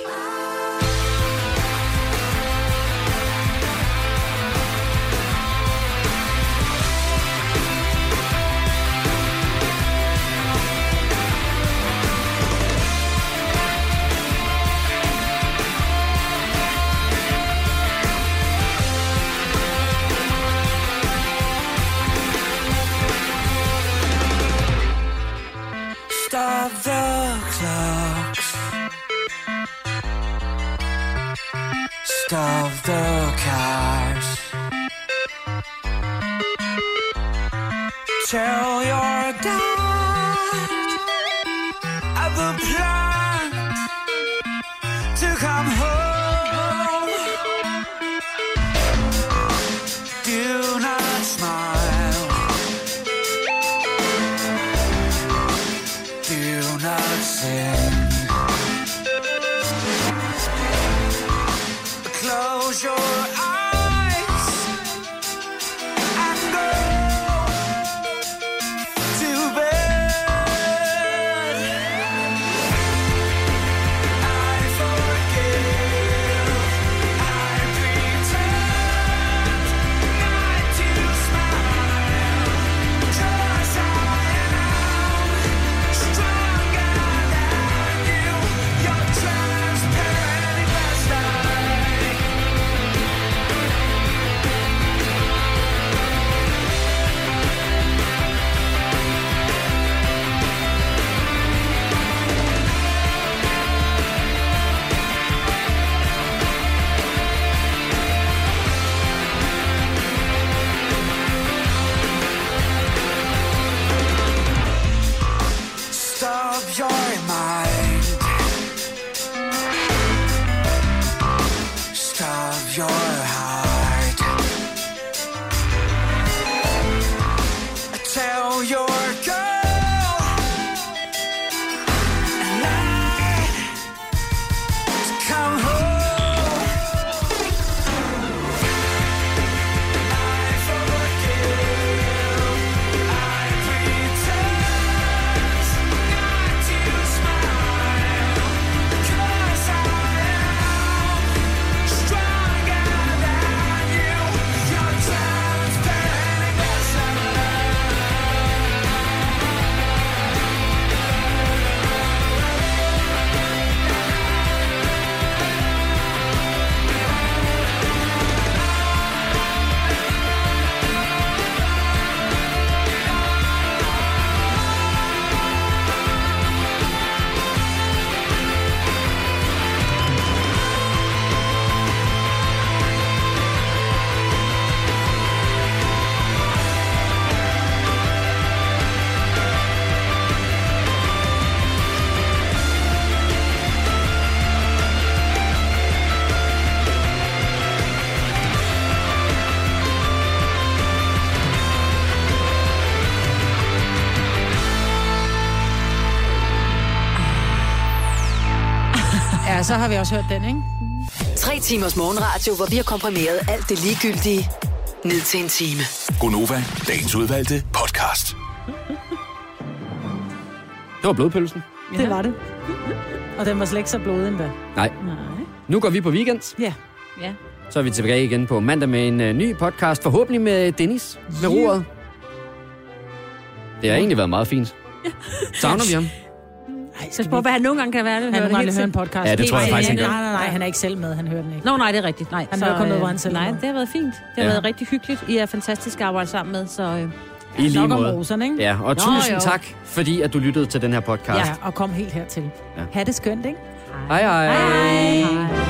Stop the cars. Tell your dad of the plan to come home. Do not smile. Do not sin. Close your eyes and go to bed. så har vi også hørt den, ikke? 3 timers morgenradio, hvor vi har komprimeret alt det ligegyldige ned til en time. Gonova, dagens udvalgte podcast. Det var blodpølsen. Ja. Det var det. Og den var slet ikke så blodet endda. Nej. Nej. Nu går vi på weekend. Ja. Ja. Så er vi tilbage igen på mandag med en ny podcast. Forhåbentlig med Dennis med roret. Det har egentlig været meget fint. Savner vi ham? Nej, så spørger, hvad han nogle gange kan være det. Han har aldrig hørt en podcast. Ja, det tror jeg faktisk ikke. Nej, han er ikke selv med. Han hører den ikke. Nå, nej, det er rigtigt. Nej, han er kommet over en selv. Nej, det har været fint. Det har været rigtig hyggeligt. I er fantastisk at arbejde sammen med, så... I lige måde. Roserne, ikke? Ja, og tusind tak, fordi at du lyttede til den her podcast. Ja, og kom helt hertil. Ja. Ha' det skønt, ikke? Hej, hej.